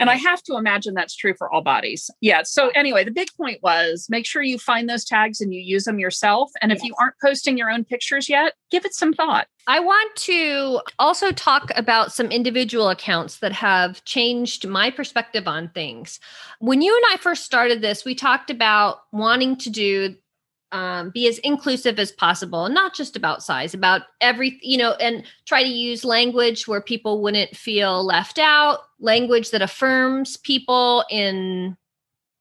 And I have to imagine that's true for all bodies. Yeah. So anyway, the big point was make sure you find those tags and you use them yourself. And if you aren't posting your own pictures yet, give it some thought. I want to also talk about some individual accounts that have changed my perspective on things. When you and I first started this, we talked about wanting to be as inclusive as possible, not just about size, about everything, you know, and try to use language where people wouldn't feel left out, language that affirms people in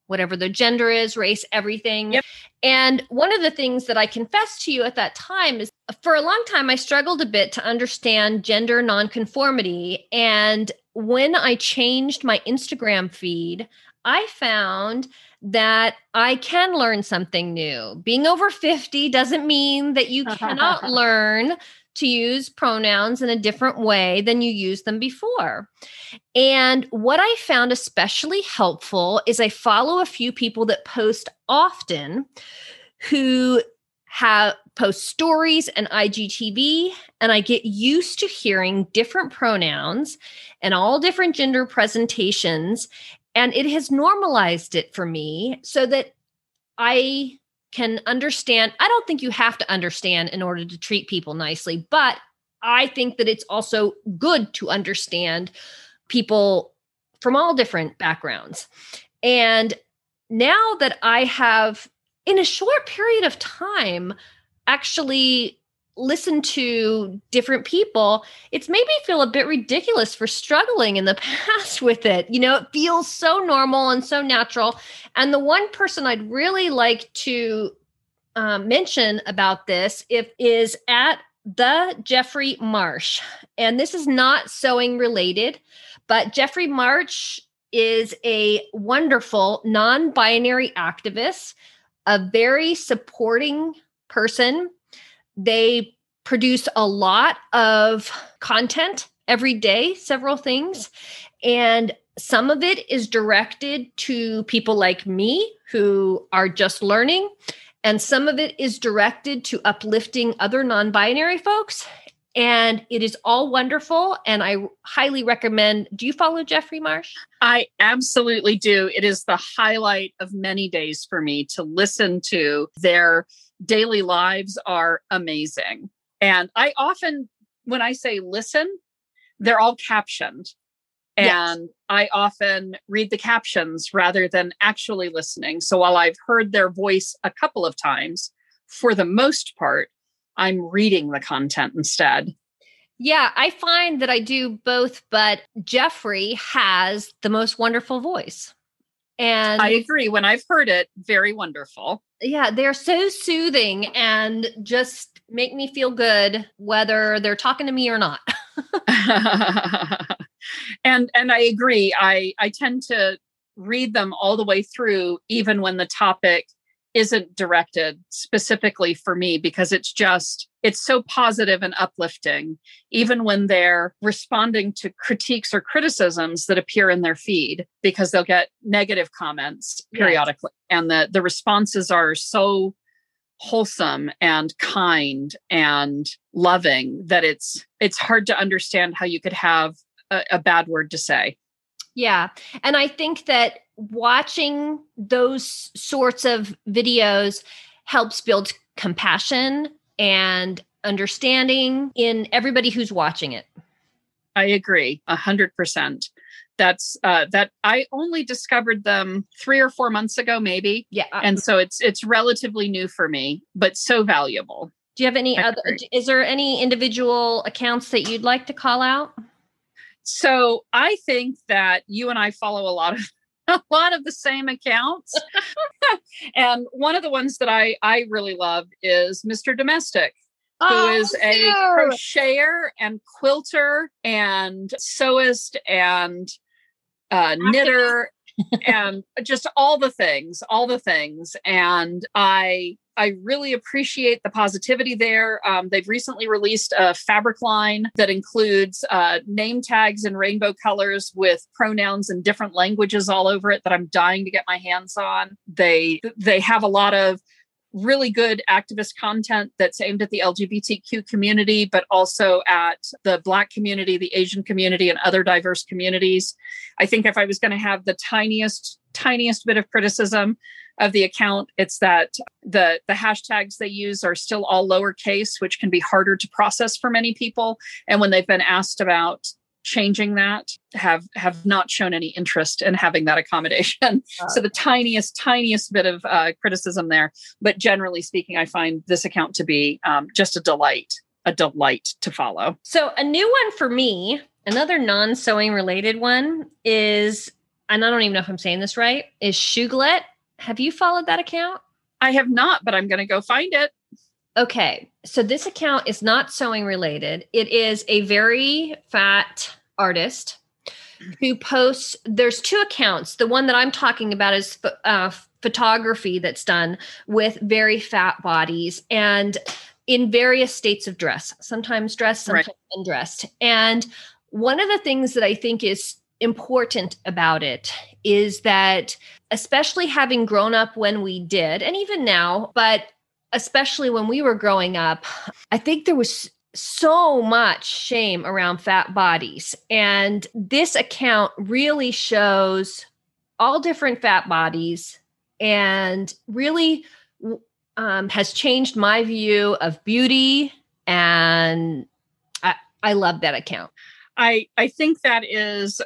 whatever their gender is, race, everything. Yep. And one of the things that I confessed to you at that time is for a long time, I struggled a bit to understand gender nonconformity. And when I changed my Instagram feed, I found that I can learn something new. Being over 50 doesn't mean that you cannot learn to use pronouns in a different way than you used them before. And what I found especially helpful is I follow a few people that post often, who have post stories and IGTV, and I get used to hearing different pronouns and all different gender presentations. And it has normalized it for me so that I can understand. I don't think you have to understand in order to treat people nicely, but I think that it's also good to understand people from all different backgrounds. And now that I have, in a short period of time, actually listened to different people, it's made me feel a bit ridiculous for struggling in the past with it. You know, it feels so normal and so natural. And the one person I'd really like to mention about this is at the Jeffrey Marsh. And this is not sewing related, but Jeffrey Marsh is a wonderful non-binary activist, a very supporting person. They produce a lot of content every day, several things. And some of it is directed to people like me who are just learning. And some of it is directed to uplifting other non-binary folks. And it is all wonderful. And I highly recommend. Do you follow Jeffrey Marsh? I absolutely do. It is the highlight of many days for me to listen to. Their daily lives are amazing. And I often, when I say listen, they're all captioned. And yes. I often read the captions rather than actually listening. So while I've heard their voice a couple of times, for the most part, I'm reading the content instead. Yeah, I find that I do both, but Jeffrey has the most wonderful voice. And I agree. When I've heard it, very wonderful. Yeah, they're so soothing and just make me feel good, whether they're talking to me or not. And I agree. I tend to read them all the way through, even when the topic isn't directed specifically for me because it's just, it's so positive and uplifting, even when they're responding to critiques or criticisms that appear in their feed, because they'll get negative comments periodically. Yes. And the responses are so wholesome and kind and loving that it's hard to understand how you could have a bad word to say. Yeah. And I think that watching those sorts of videos helps build compassion and understanding in everybody who's watching it. I agree 100%. That's that I only discovered them 3 or 4 months ago, maybe. Yeah. And so it's relatively new for me, but so valuable. Do you have any other, is there any individual accounts that you'd like to call out? So I think that you and I follow a lot of the same accounts. And one of the ones that I really love is Mr. Domestic, who is a crocheter and quilter and sewist and knitter and just all the things. And I really appreciate the positivity there. They've recently released a fabric line that includes name tags in rainbow colors with pronouns in different languages all over it that I'm dying to get my hands on. They have a lot of really good activist content that's aimed at the LGBTQ community, but also at the Black community, the Asian community, and other diverse communities. I think if I was going to have the tiniest bit of criticism of the account, it's that the hashtags they use are still all lowercase, which can be harder to process for many people. And when they've been asked about changing that, have not shown any interest in having that accommodation. So the tiniest bit of criticism there. But generally speaking, I find this account to be just a delight to follow. So a new one for me, another non-sewing related one is, and I don't even know if I'm saying this right, is Shuglet. Have you followed that account? I have not, but I'm going to go find it. Okay. So this account is not sewing related. It is a very fat artist who posts, there's two accounts. The one that I'm talking about is photography that's done with very fat bodies and in various states of dress, sometimes dressed, sometimes undressed. And one of the things that I think is important about it is that, especially having grown up when we did, and even now, but especially when we were growing up, I think there was so much shame around fat bodies. And this account really shows all different fat bodies and really has changed my view of beauty. And I love that account. I think that is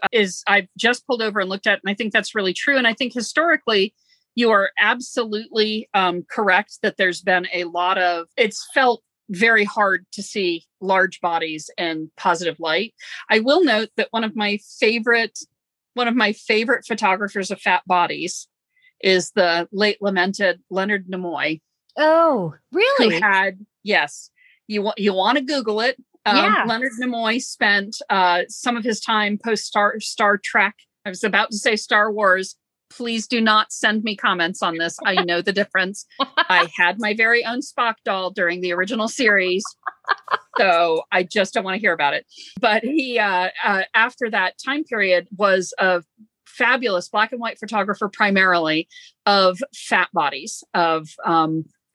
I've just pulled over and looked at, and I think that's really true. And I think historically, you are absolutely correct that there's been a lot of, it's felt very hard to see large bodies in positive light. I will note that one of my favorite photographers of fat bodies is the late lamented Leonard Nimoy. Oh, really? Yes. You want to Google it. Yeah. Leonard Nimoy spent some of his time post Star Trek. I was about to say Star Wars. Please do not send me comments on this. I know the difference. I had my very own Spock doll during the original series, so I just don't want to hear about it. But he, after that time period, was a fabulous black and white photographer, primarily of fat bodies, of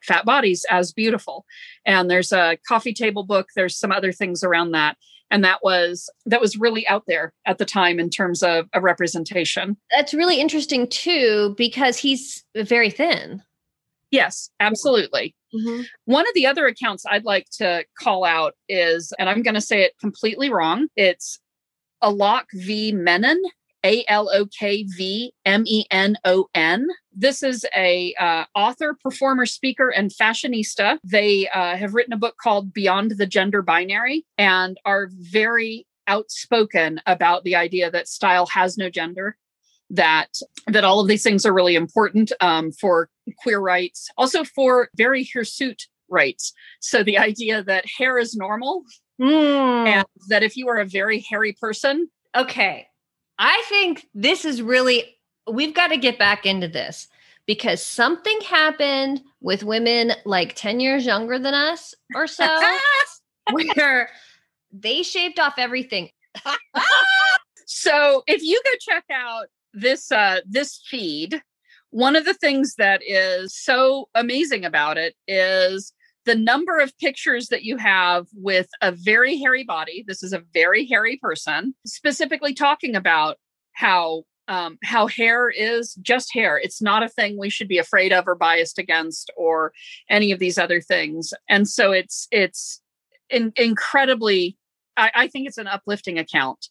fat bodies as beautiful. And there's a coffee table book. There's some other things around that. And that was really out there at the time in terms of a representation. That's really interesting too, because he's very thin. Yes, absolutely. Mm-hmm. One of the other accounts I'd like to call out is, and I'm going to say it completely wrong. It's Alok V. Menon. ALOKVMENON. This is a author, performer, speaker, and fashionista. They have written a book called Beyond the Gender Binary and are very outspoken about the idea that style has no gender, that all of these things are really important for queer rights, also for very hirsute rights. So the idea that hair is normal and that if you are a very hairy person. Okay. I think this is really, we've got to get back into this because something happened with women like 10 years younger than us or so where they shaved off everything. So if you go check out this this feed, one of the things that is so amazing about it is the number of pictures that you have with a very hairy body. This is a very hairy person, specifically talking about how hair is just hair. It's not a thing we should be afraid of or biased against or any of these other things. And so it's incredibly, I think it's an uplifting account.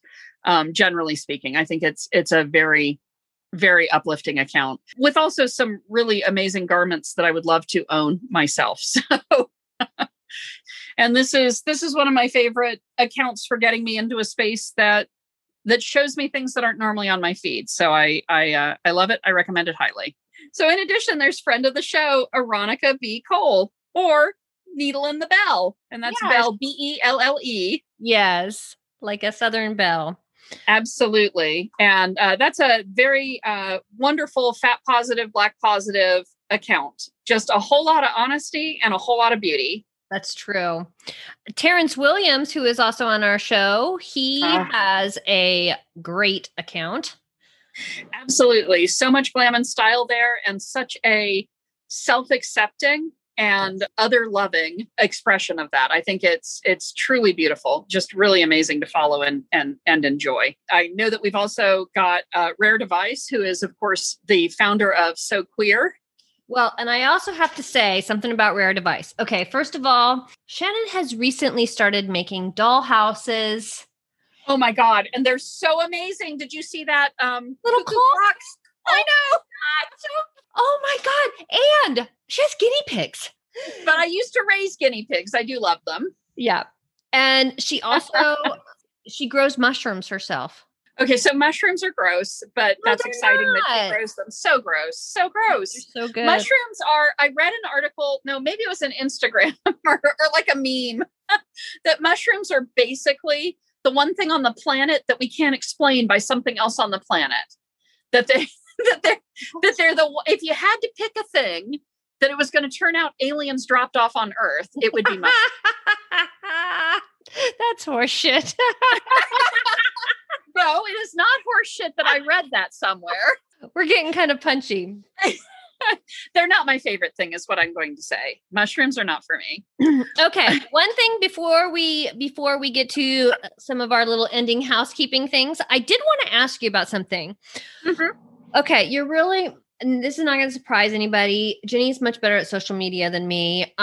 Generally speaking, I think it's a very, very uplifting account with also some really amazing garments that I would love to own myself. So, and this is one of my favorite accounts for getting me into a space that shows me things that aren't normally on my feed. So I love it. I recommend it highly. So in addition, there's friend of the show, Aaronica B. Cole, or Needle in the Belle, and that's yes. Belle, B-E-L-L-E. Yes, like a Southern belle. Absolutely. And that's a very wonderful, fat positive, black positive account. Just a whole lot of honesty and a whole lot of beauty. That's true. Terrence Williams, who is also on our show, he has a great account. Absolutely. So much glam and style there, and such a self-accepting and other loving expression of that. I think it's truly beautiful, just really amazing to follow and enjoy. I know that we've also got Rare Device, who is, of course, the founder of So Queer. Well, and I also have to say something about Rare Device. Okay, first of all, Shannon has recently started making dollhouses. Oh my God. And they're so amazing. Did you see that? Little clocks. I know. Oh my God. And she has guinea pigs. But I used to raise guinea pigs. I do love them. Yeah. And she also, she grows mushrooms herself. Okay. So mushrooms are gross, but no, that's exciting that she grows them. So gross. So gross. They're so good. Mushrooms are, I read an article, no, maybe it was an Instagram or like a meme that mushrooms are basically the one thing on the planet that we can't explain by something else on the planet. That they're the, if you had to pick a thing that it was going to turn out aliens dropped off on Earth, it would be mushrooms. That's horseshit. No, it is not horseshit that I read that somewhere. We're getting kind of punchy. They're not my favorite thing is what I'm going to say. Mushrooms are not for me. Okay. One thing before we get to some of our little ending housekeeping things, I did want to ask you about something. Mm-hmm. Okay. You're really, and this is not going to surprise anybody. Jenny's much better at social media than me.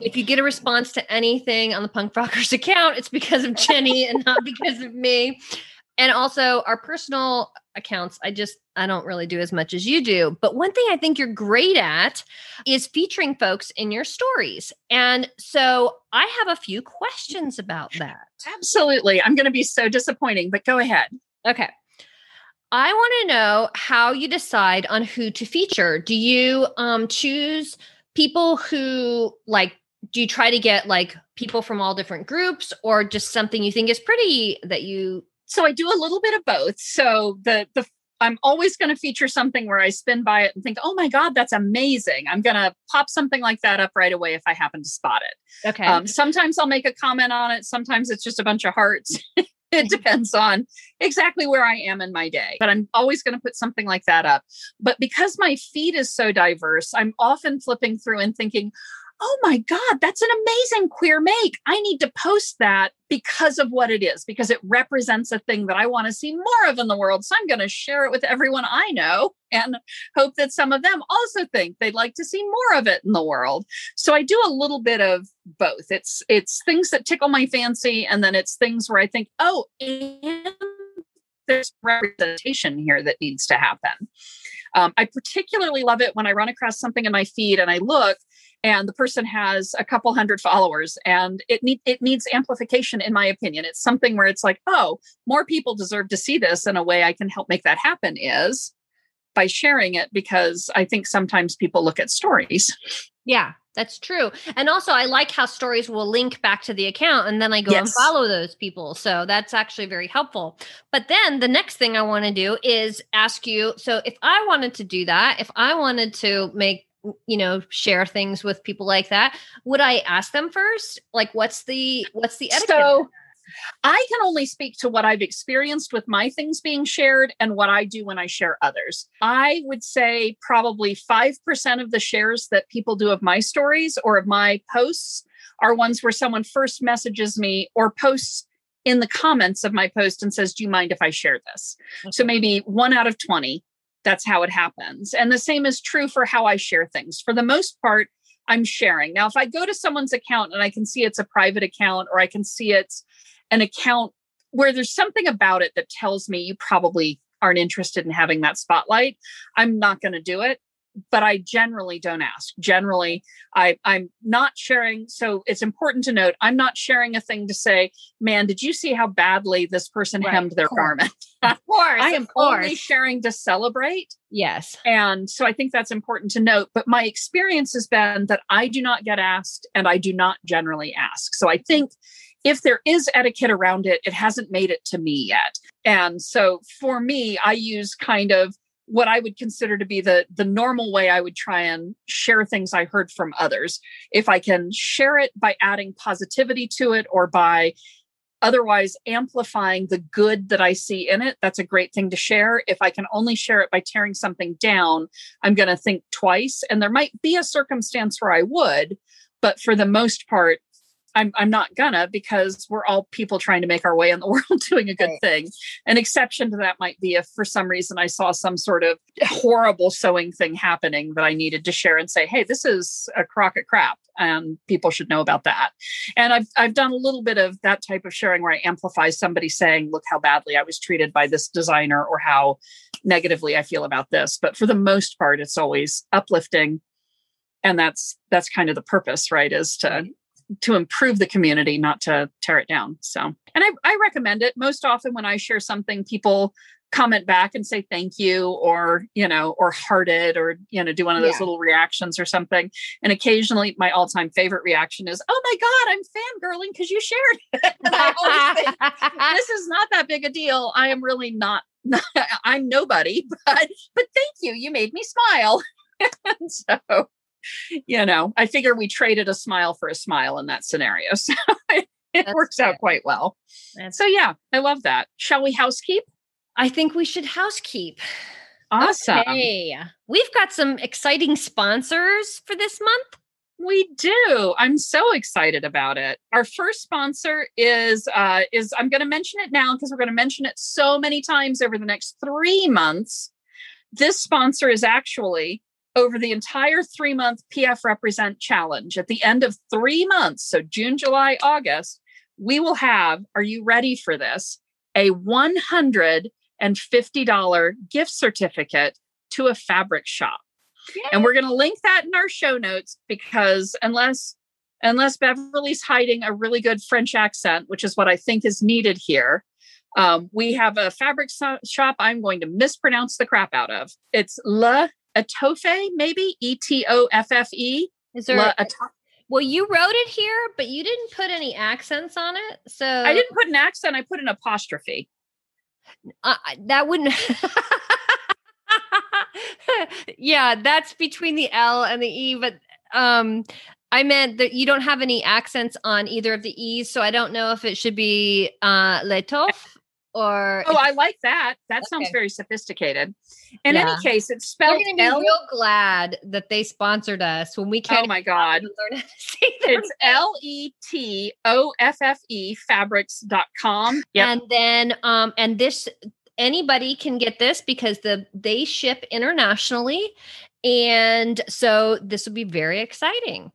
If you get a response to anything on the Punk Frockers account, it's because of Jenny and not because of me. And also our personal accounts, I don't really do as much as you do. But one thing I think you're great at is featuring folks in your stories. And so I have a few questions about that. Absolutely. I'm going to be so disappointing, but go ahead. Okay. I want to know how you decide on who to feature. Do you choose people who like, do you try to get like people from all different groups or just something you think is pretty that you... So I do a little bit of both. So the I'm always going to feature something where I spin by it and think, oh my God, that's amazing. I'm going to pop something like that up right away if I happen to spot it. Okay. Sometimes I'll make a comment on it. Sometimes it's just a bunch of hearts. It depends on exactly where I am in my day, but I'm always going to put something like that up. But because my feed is so diverse, I'm often flipping through and thinking, oh my God, that's an amazing queer make. I need to post that because of what it is, because it represents a thing that I want to see more of in the world. So I'm going to share it with everyone I know and hope that some of them also think they'd like to see more of it in the world. So I do a little bit of both. It's things that tickle my fancy. And then it's things where I think, oh, and there's representation here that needs to happen. I particularly love it when I run across something in my feed and I look, and the person has a couple hundred followers and it needs amplification, in my opinion. It's something where it's like, oh, more people deserve to see this, and a way I can help make that happen is by sharing it, because I think sometimes people look at stories. Yeah, that's true. And also I like how stories will link back to the account, and then I go and follow those people. So that's actually very helpful. But then the next thing I want to do is ask you, so if I wanted to do that, if I wanted to make, you know, share things with people like that, would I ask them first? Like, what's the etiquette? So I can only speak to what I've experienced with my things being shared and what I do when I share others. I would say probably 5% of the shares that people do of my stories or of my posts are ones where someone first messages me or posts in the comments of my post and says, do you mind if I share this? Okay. So maybe 1 out of 20. That's how it happens. And the same is true for how I share things. For the most part, I'm sharing. Now, if I go to someone's account and I can see it's a private account, or I can see it's an account where there's something about it that tells me you probably aren't interested in having that spotlight, I'm not going to do it. But I generally don't ask. Generally, I'm not sharing. So it's important to note, I'm not sharing a thing to say, man, did you see how badly this person hemmed their garment? Of course. I am only sharing to celebrate. Yes. And so I think that's important to note. But my experience has been that I do not get asked, and I do not generally ask. So I think if there is etiquette around it, it hasn't made it to me yet. And so for me, I use kind of what I would consider to be the normal way I would try and share things I heard from others. If I can share it by adding positivity to it or by otherwise amplifying the good that I see in it, that's a great thing to share. If I can only share it by tearing something down, I'm going to think twice. And there might be a circumstance where I would, but for the most part, I'm not gonna, because we're all people trying to make our way in the world doing a good thing. An exception to that might be if for some reason I saw some sort of horrible sewing thing happening that I needed to share and say, hey, this is a crock of crap and people should know about that. And I've done a little bit of that type of sharing where I amplify somebody saying, look how badly I was treated by this designer or how negatively I feel about this. But for the most part, it's always uplifting. And that's kind of the purpose, right? Is to improve the community, not to tear it down. So, and I recommend it. Most often when I share something, people comment back and say, thank you, or, you know, or heart it, or, you know, do one of those little reactions or something. And occasionally my all time favorite reaction is, oh my God, I'm fangirling because you shared it. And I always think, this is not that big a deal. I am really not I'm nobody, but thank you. You made me smile. And so, you know, I figure we traded a smile for a smile in that scenario. So it works out quite well. So yeah, I love that. Shall we housekeep? I think we should housekeep. Awesome. Okay. We've got some exciting sponsors for this month. We do. I'm so excited about it. Our first sponsor is I'm going to mention it now because we're going to mention it so many times over the next 3 months. This sponsor is actually over the entire 3-month PF Represent Challenge. At the end of 3 months, so June, July, August, we will have, are you ready for this? A $150 gift certificate to a fabric shop. Yay. And we're going to link that in our show notes, because unless Beverly's hiding a really good French accent, which is what I think is needed here, we have a fabric shop I'm going to mispronounce the crap out of. It's L'Étoffe, maybe Etoffe. Is there? Well, you wrote it here, but you didn't put any accents on it. So I didn't put an accent. I put an apostrophe. That wouldn't. Yeah, that's between the L and the E. But I meant that you don't have any accents on either of the E's, so I don't know if it should be L'Étoffe. Or I like that. That sounds very sophisticated. In any case, it's spelled. We're going to be real glad that they sponsored us when we can. Oh my God! Learn how to say their it's L'Étoffe fabrics.com. Yep. And then and this, anybody can get this because they ship internationally, and so this will be very exciting.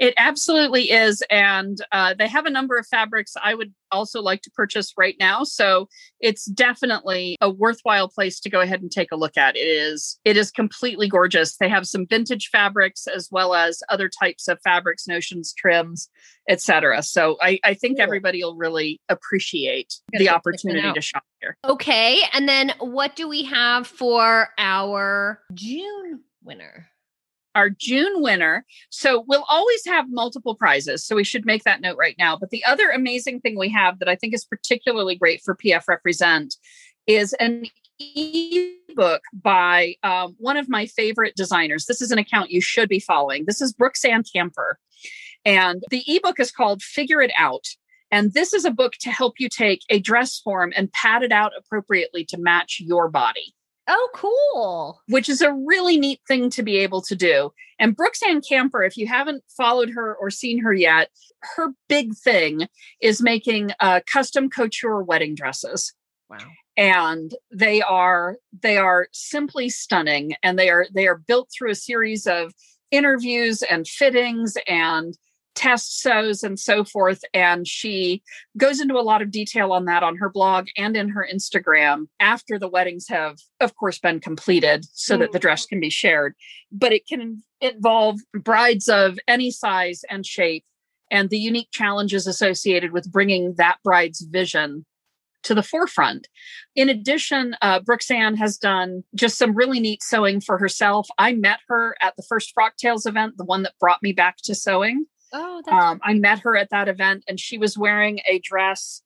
It absolutely is. And they have a number of fabrics I would also like to purchase right now. So it's definitely a worthwhile place to go ahead and take a look at. It is completely gorgeous. They have some vintage fabrics as well as other types of fabrics, notions, trims, etc. So I think everybody will really appreciate the opportunity to shop here. Okay. And then what do we have for our June winner? Our June winner. So we'll always have multiple prizes. So we should make that note right now. But the other amazing thing we have that I think is particularly great for PF Represent is an ebook by one of my favorite designers. This is an account you should be following. This is Brooks Ann Camper. And the ebook is called Figure It Out. And this is a book to help you take a dress form and pad it out appropriately to match your body. Oh, cool. Which is a really neat thing to be able to do. And Brooks Ann Camper, if you haven't followed her or seen her yet, her big thing is making custom couture wedding dresses. Wow. And they are simply stunning. And they are built through a series of interviews and fittings and test sews and so forth. And she goes into a lot of detail on that on her blog and in her Instagram after the weddings have, of course, been completed so that the dress can be shared. But it can involve brides of any size and shape and the unique challenges associated with bringing that bride's vision to the forefront. In addition, Brooks Ann has done just some really neat sewing for herself. I met her at the first Frock Tales event, the one that brought me back to sewing. Oh, that's I met her at that event, and she was wearing a dress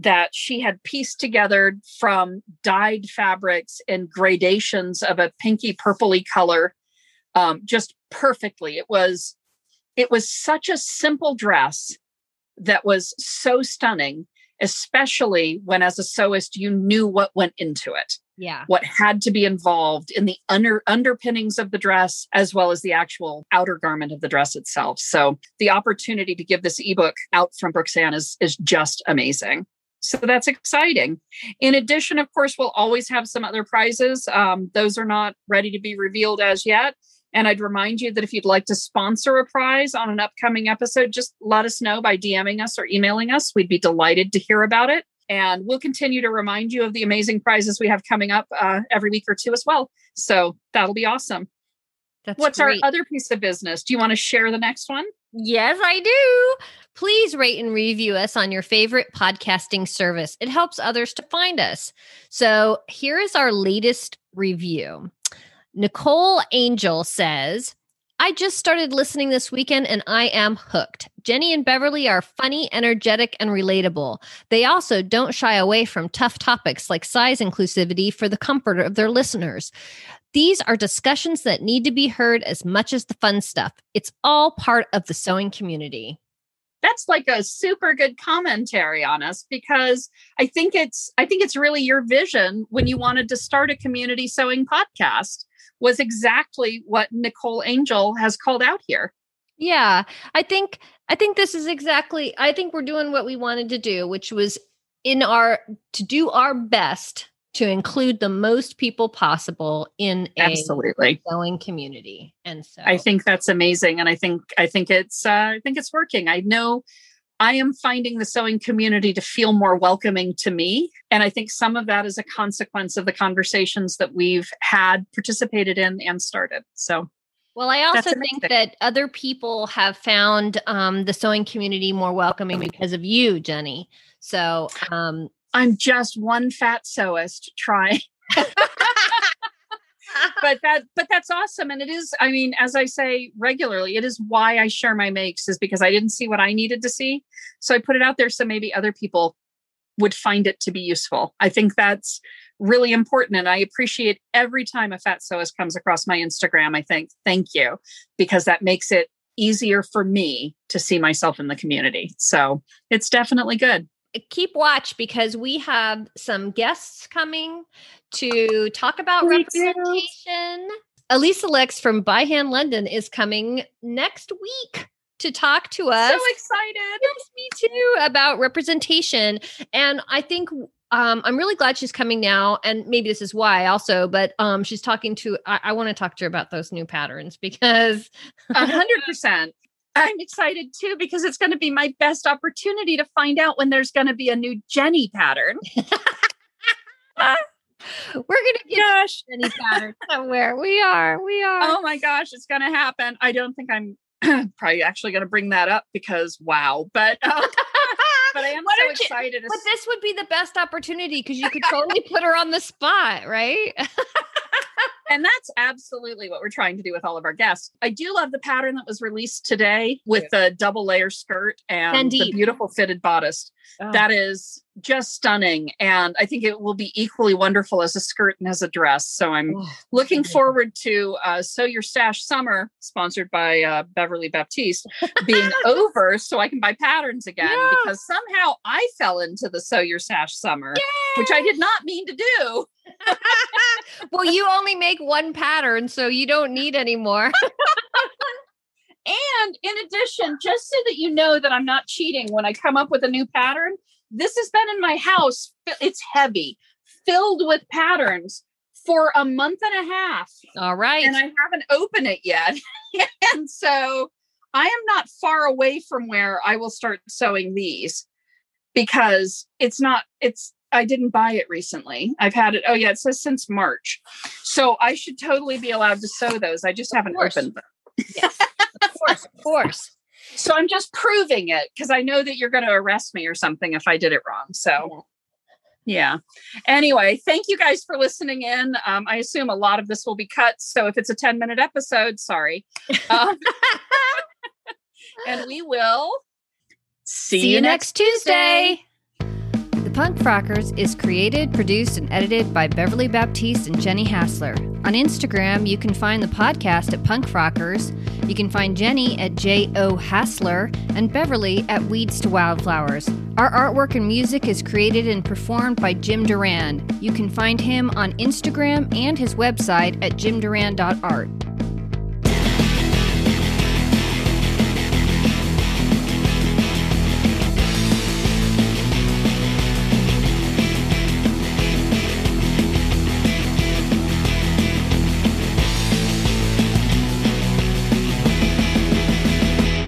that she had pieced together from dyed fabrics and gradations of a pinky purpley color, just perfectly. It was such a simple dress that was so stunning, especially when, as a sewist, you knew what went into it. Yeah, what had to be involved in the underpinnings of the dress, as well as the actual outer garment of the dress itself. So the opportunity to give this ebook out from Brooks Ann is just amazing. So that's exciting. In addition, of course, we'll always have some other prizes. Those are not ready to be revealed as yet. And I'd remind you that if you'd like to sponsor a prize on an upcoming episode, just let us know by DMing us or emailing us. We'd be delighted to hear about it. And we'll continue to remind you of the amazing prizes we have coming up every week or two as well. So that'll be awesome. What's great. Our other piece of business? Do you want to share the next one? Yes, I do. Please rate and review us on your favorite podcasting service. It helps others to find us. So here is our latest review. Nicole Angel says, I just started listening this weekend and I am hooked. Jenny and Beverly are funny, energetic, and relatable. They also don't shy away from tough topics like size inclusivity for the comfort of their listeners. These are discussions that need to be heard as much as the fun stuff. It's all part of the sewing community. That's like a super good commentary on us, because I think it's really your vision when you wanted to start a community sewing podcast was exactly what Nicole Angel has called out here. Yeah, I think this is exactly, I think we're doing what we wanted to do, which was to do our best to include the most people possible in a sewing community. And so I think that's amazing. And I think it's working. I know I am finding the sewing community to feel more welcoming to me. And I think some of that is a consequence of the conversations that we've had, participated in, and started. So, well, I also think that other people have found the sewing community more welcoming because of you, Jenny. So I'm just one fat sewist trying. But that's awesome. And it is, I mean, as I say regularly, it is why I share my makes, is because I didn't see what I needed to see. So I put it out there so maybe other people would find it to be useful. I think that's really important. And I appreciate every time a fat sewist comes across my Instagram, I think, thank you, because that makes it easier for me to see myself in the community. So it's definitely good. Keep watch, because we have some guests coming to talk about representation. Elisa Lex from By Hand London is coming next week to talk to us. So excited. Yes, me too, about representation. And I think I'm really glad she's coming now. And maybe this is why also, but she's talking to, I want to talk to her about those new patterns because 100%. I'm excited too, because it's going to be my best opportunity to find out when there's going to be a new Jenny pattern. We're going to get Jenny pattern somewhere. We are. Oh my gosh, it's going to happen. I don't think I'm probably actually going to bring that up because wow, but I am so excited. But this would be the best opportunity because you could totally put her on the spot, right? And that's absolutely what we're trying to do with all of our guests. I do love the pattern that was released today with the double layer skirt and the beautiful fitted bodice. Oh. That is just stunning. And I think it will be equally wonderful as a skirt and as a dress. So I'm looking forward to Sew Your Stash Summer, sponsored by Beverly Baptiste, being over so I can buy patterns again, because somehow I fell into the Sew Your Stash Summer, which I did not mean to do. Well, you only make one pattern, so you don't need any more. And in addition, just so that you know that I'm not cheating when I come up with a new pattern, this has been in my house. It's heavy, filled with patterns for a month and a half. All right. And I haven't opened it yet. And so I am not far away from where I will start sewing these, because I didn't buy it recently. I've had it. Oh yeah. It says since March. So I should totally be allowed to sew those. I just haven't opened them. Yes, of course. So I'm just proving it, because I know that you're going to arrest me or something if I did it wrong. So yeah. Anyway, thank you guys for listening in. I assume a lot of this will be cut. So if it's a 10-minute episode, sorry. And we will see you next Tuesday. The Punk Frockers is created, produced, and edited by Beverly Baptiste and Jenny Hassler. On Instagram, you can find the podcast at Punk Frockers. You can find Jenny at J.O. Hassler and Beverly at Weeds to Wildflowers. Our artwork and music is created and performed by Jim Duran. You can find him on Instagram and his website at jimduran.art.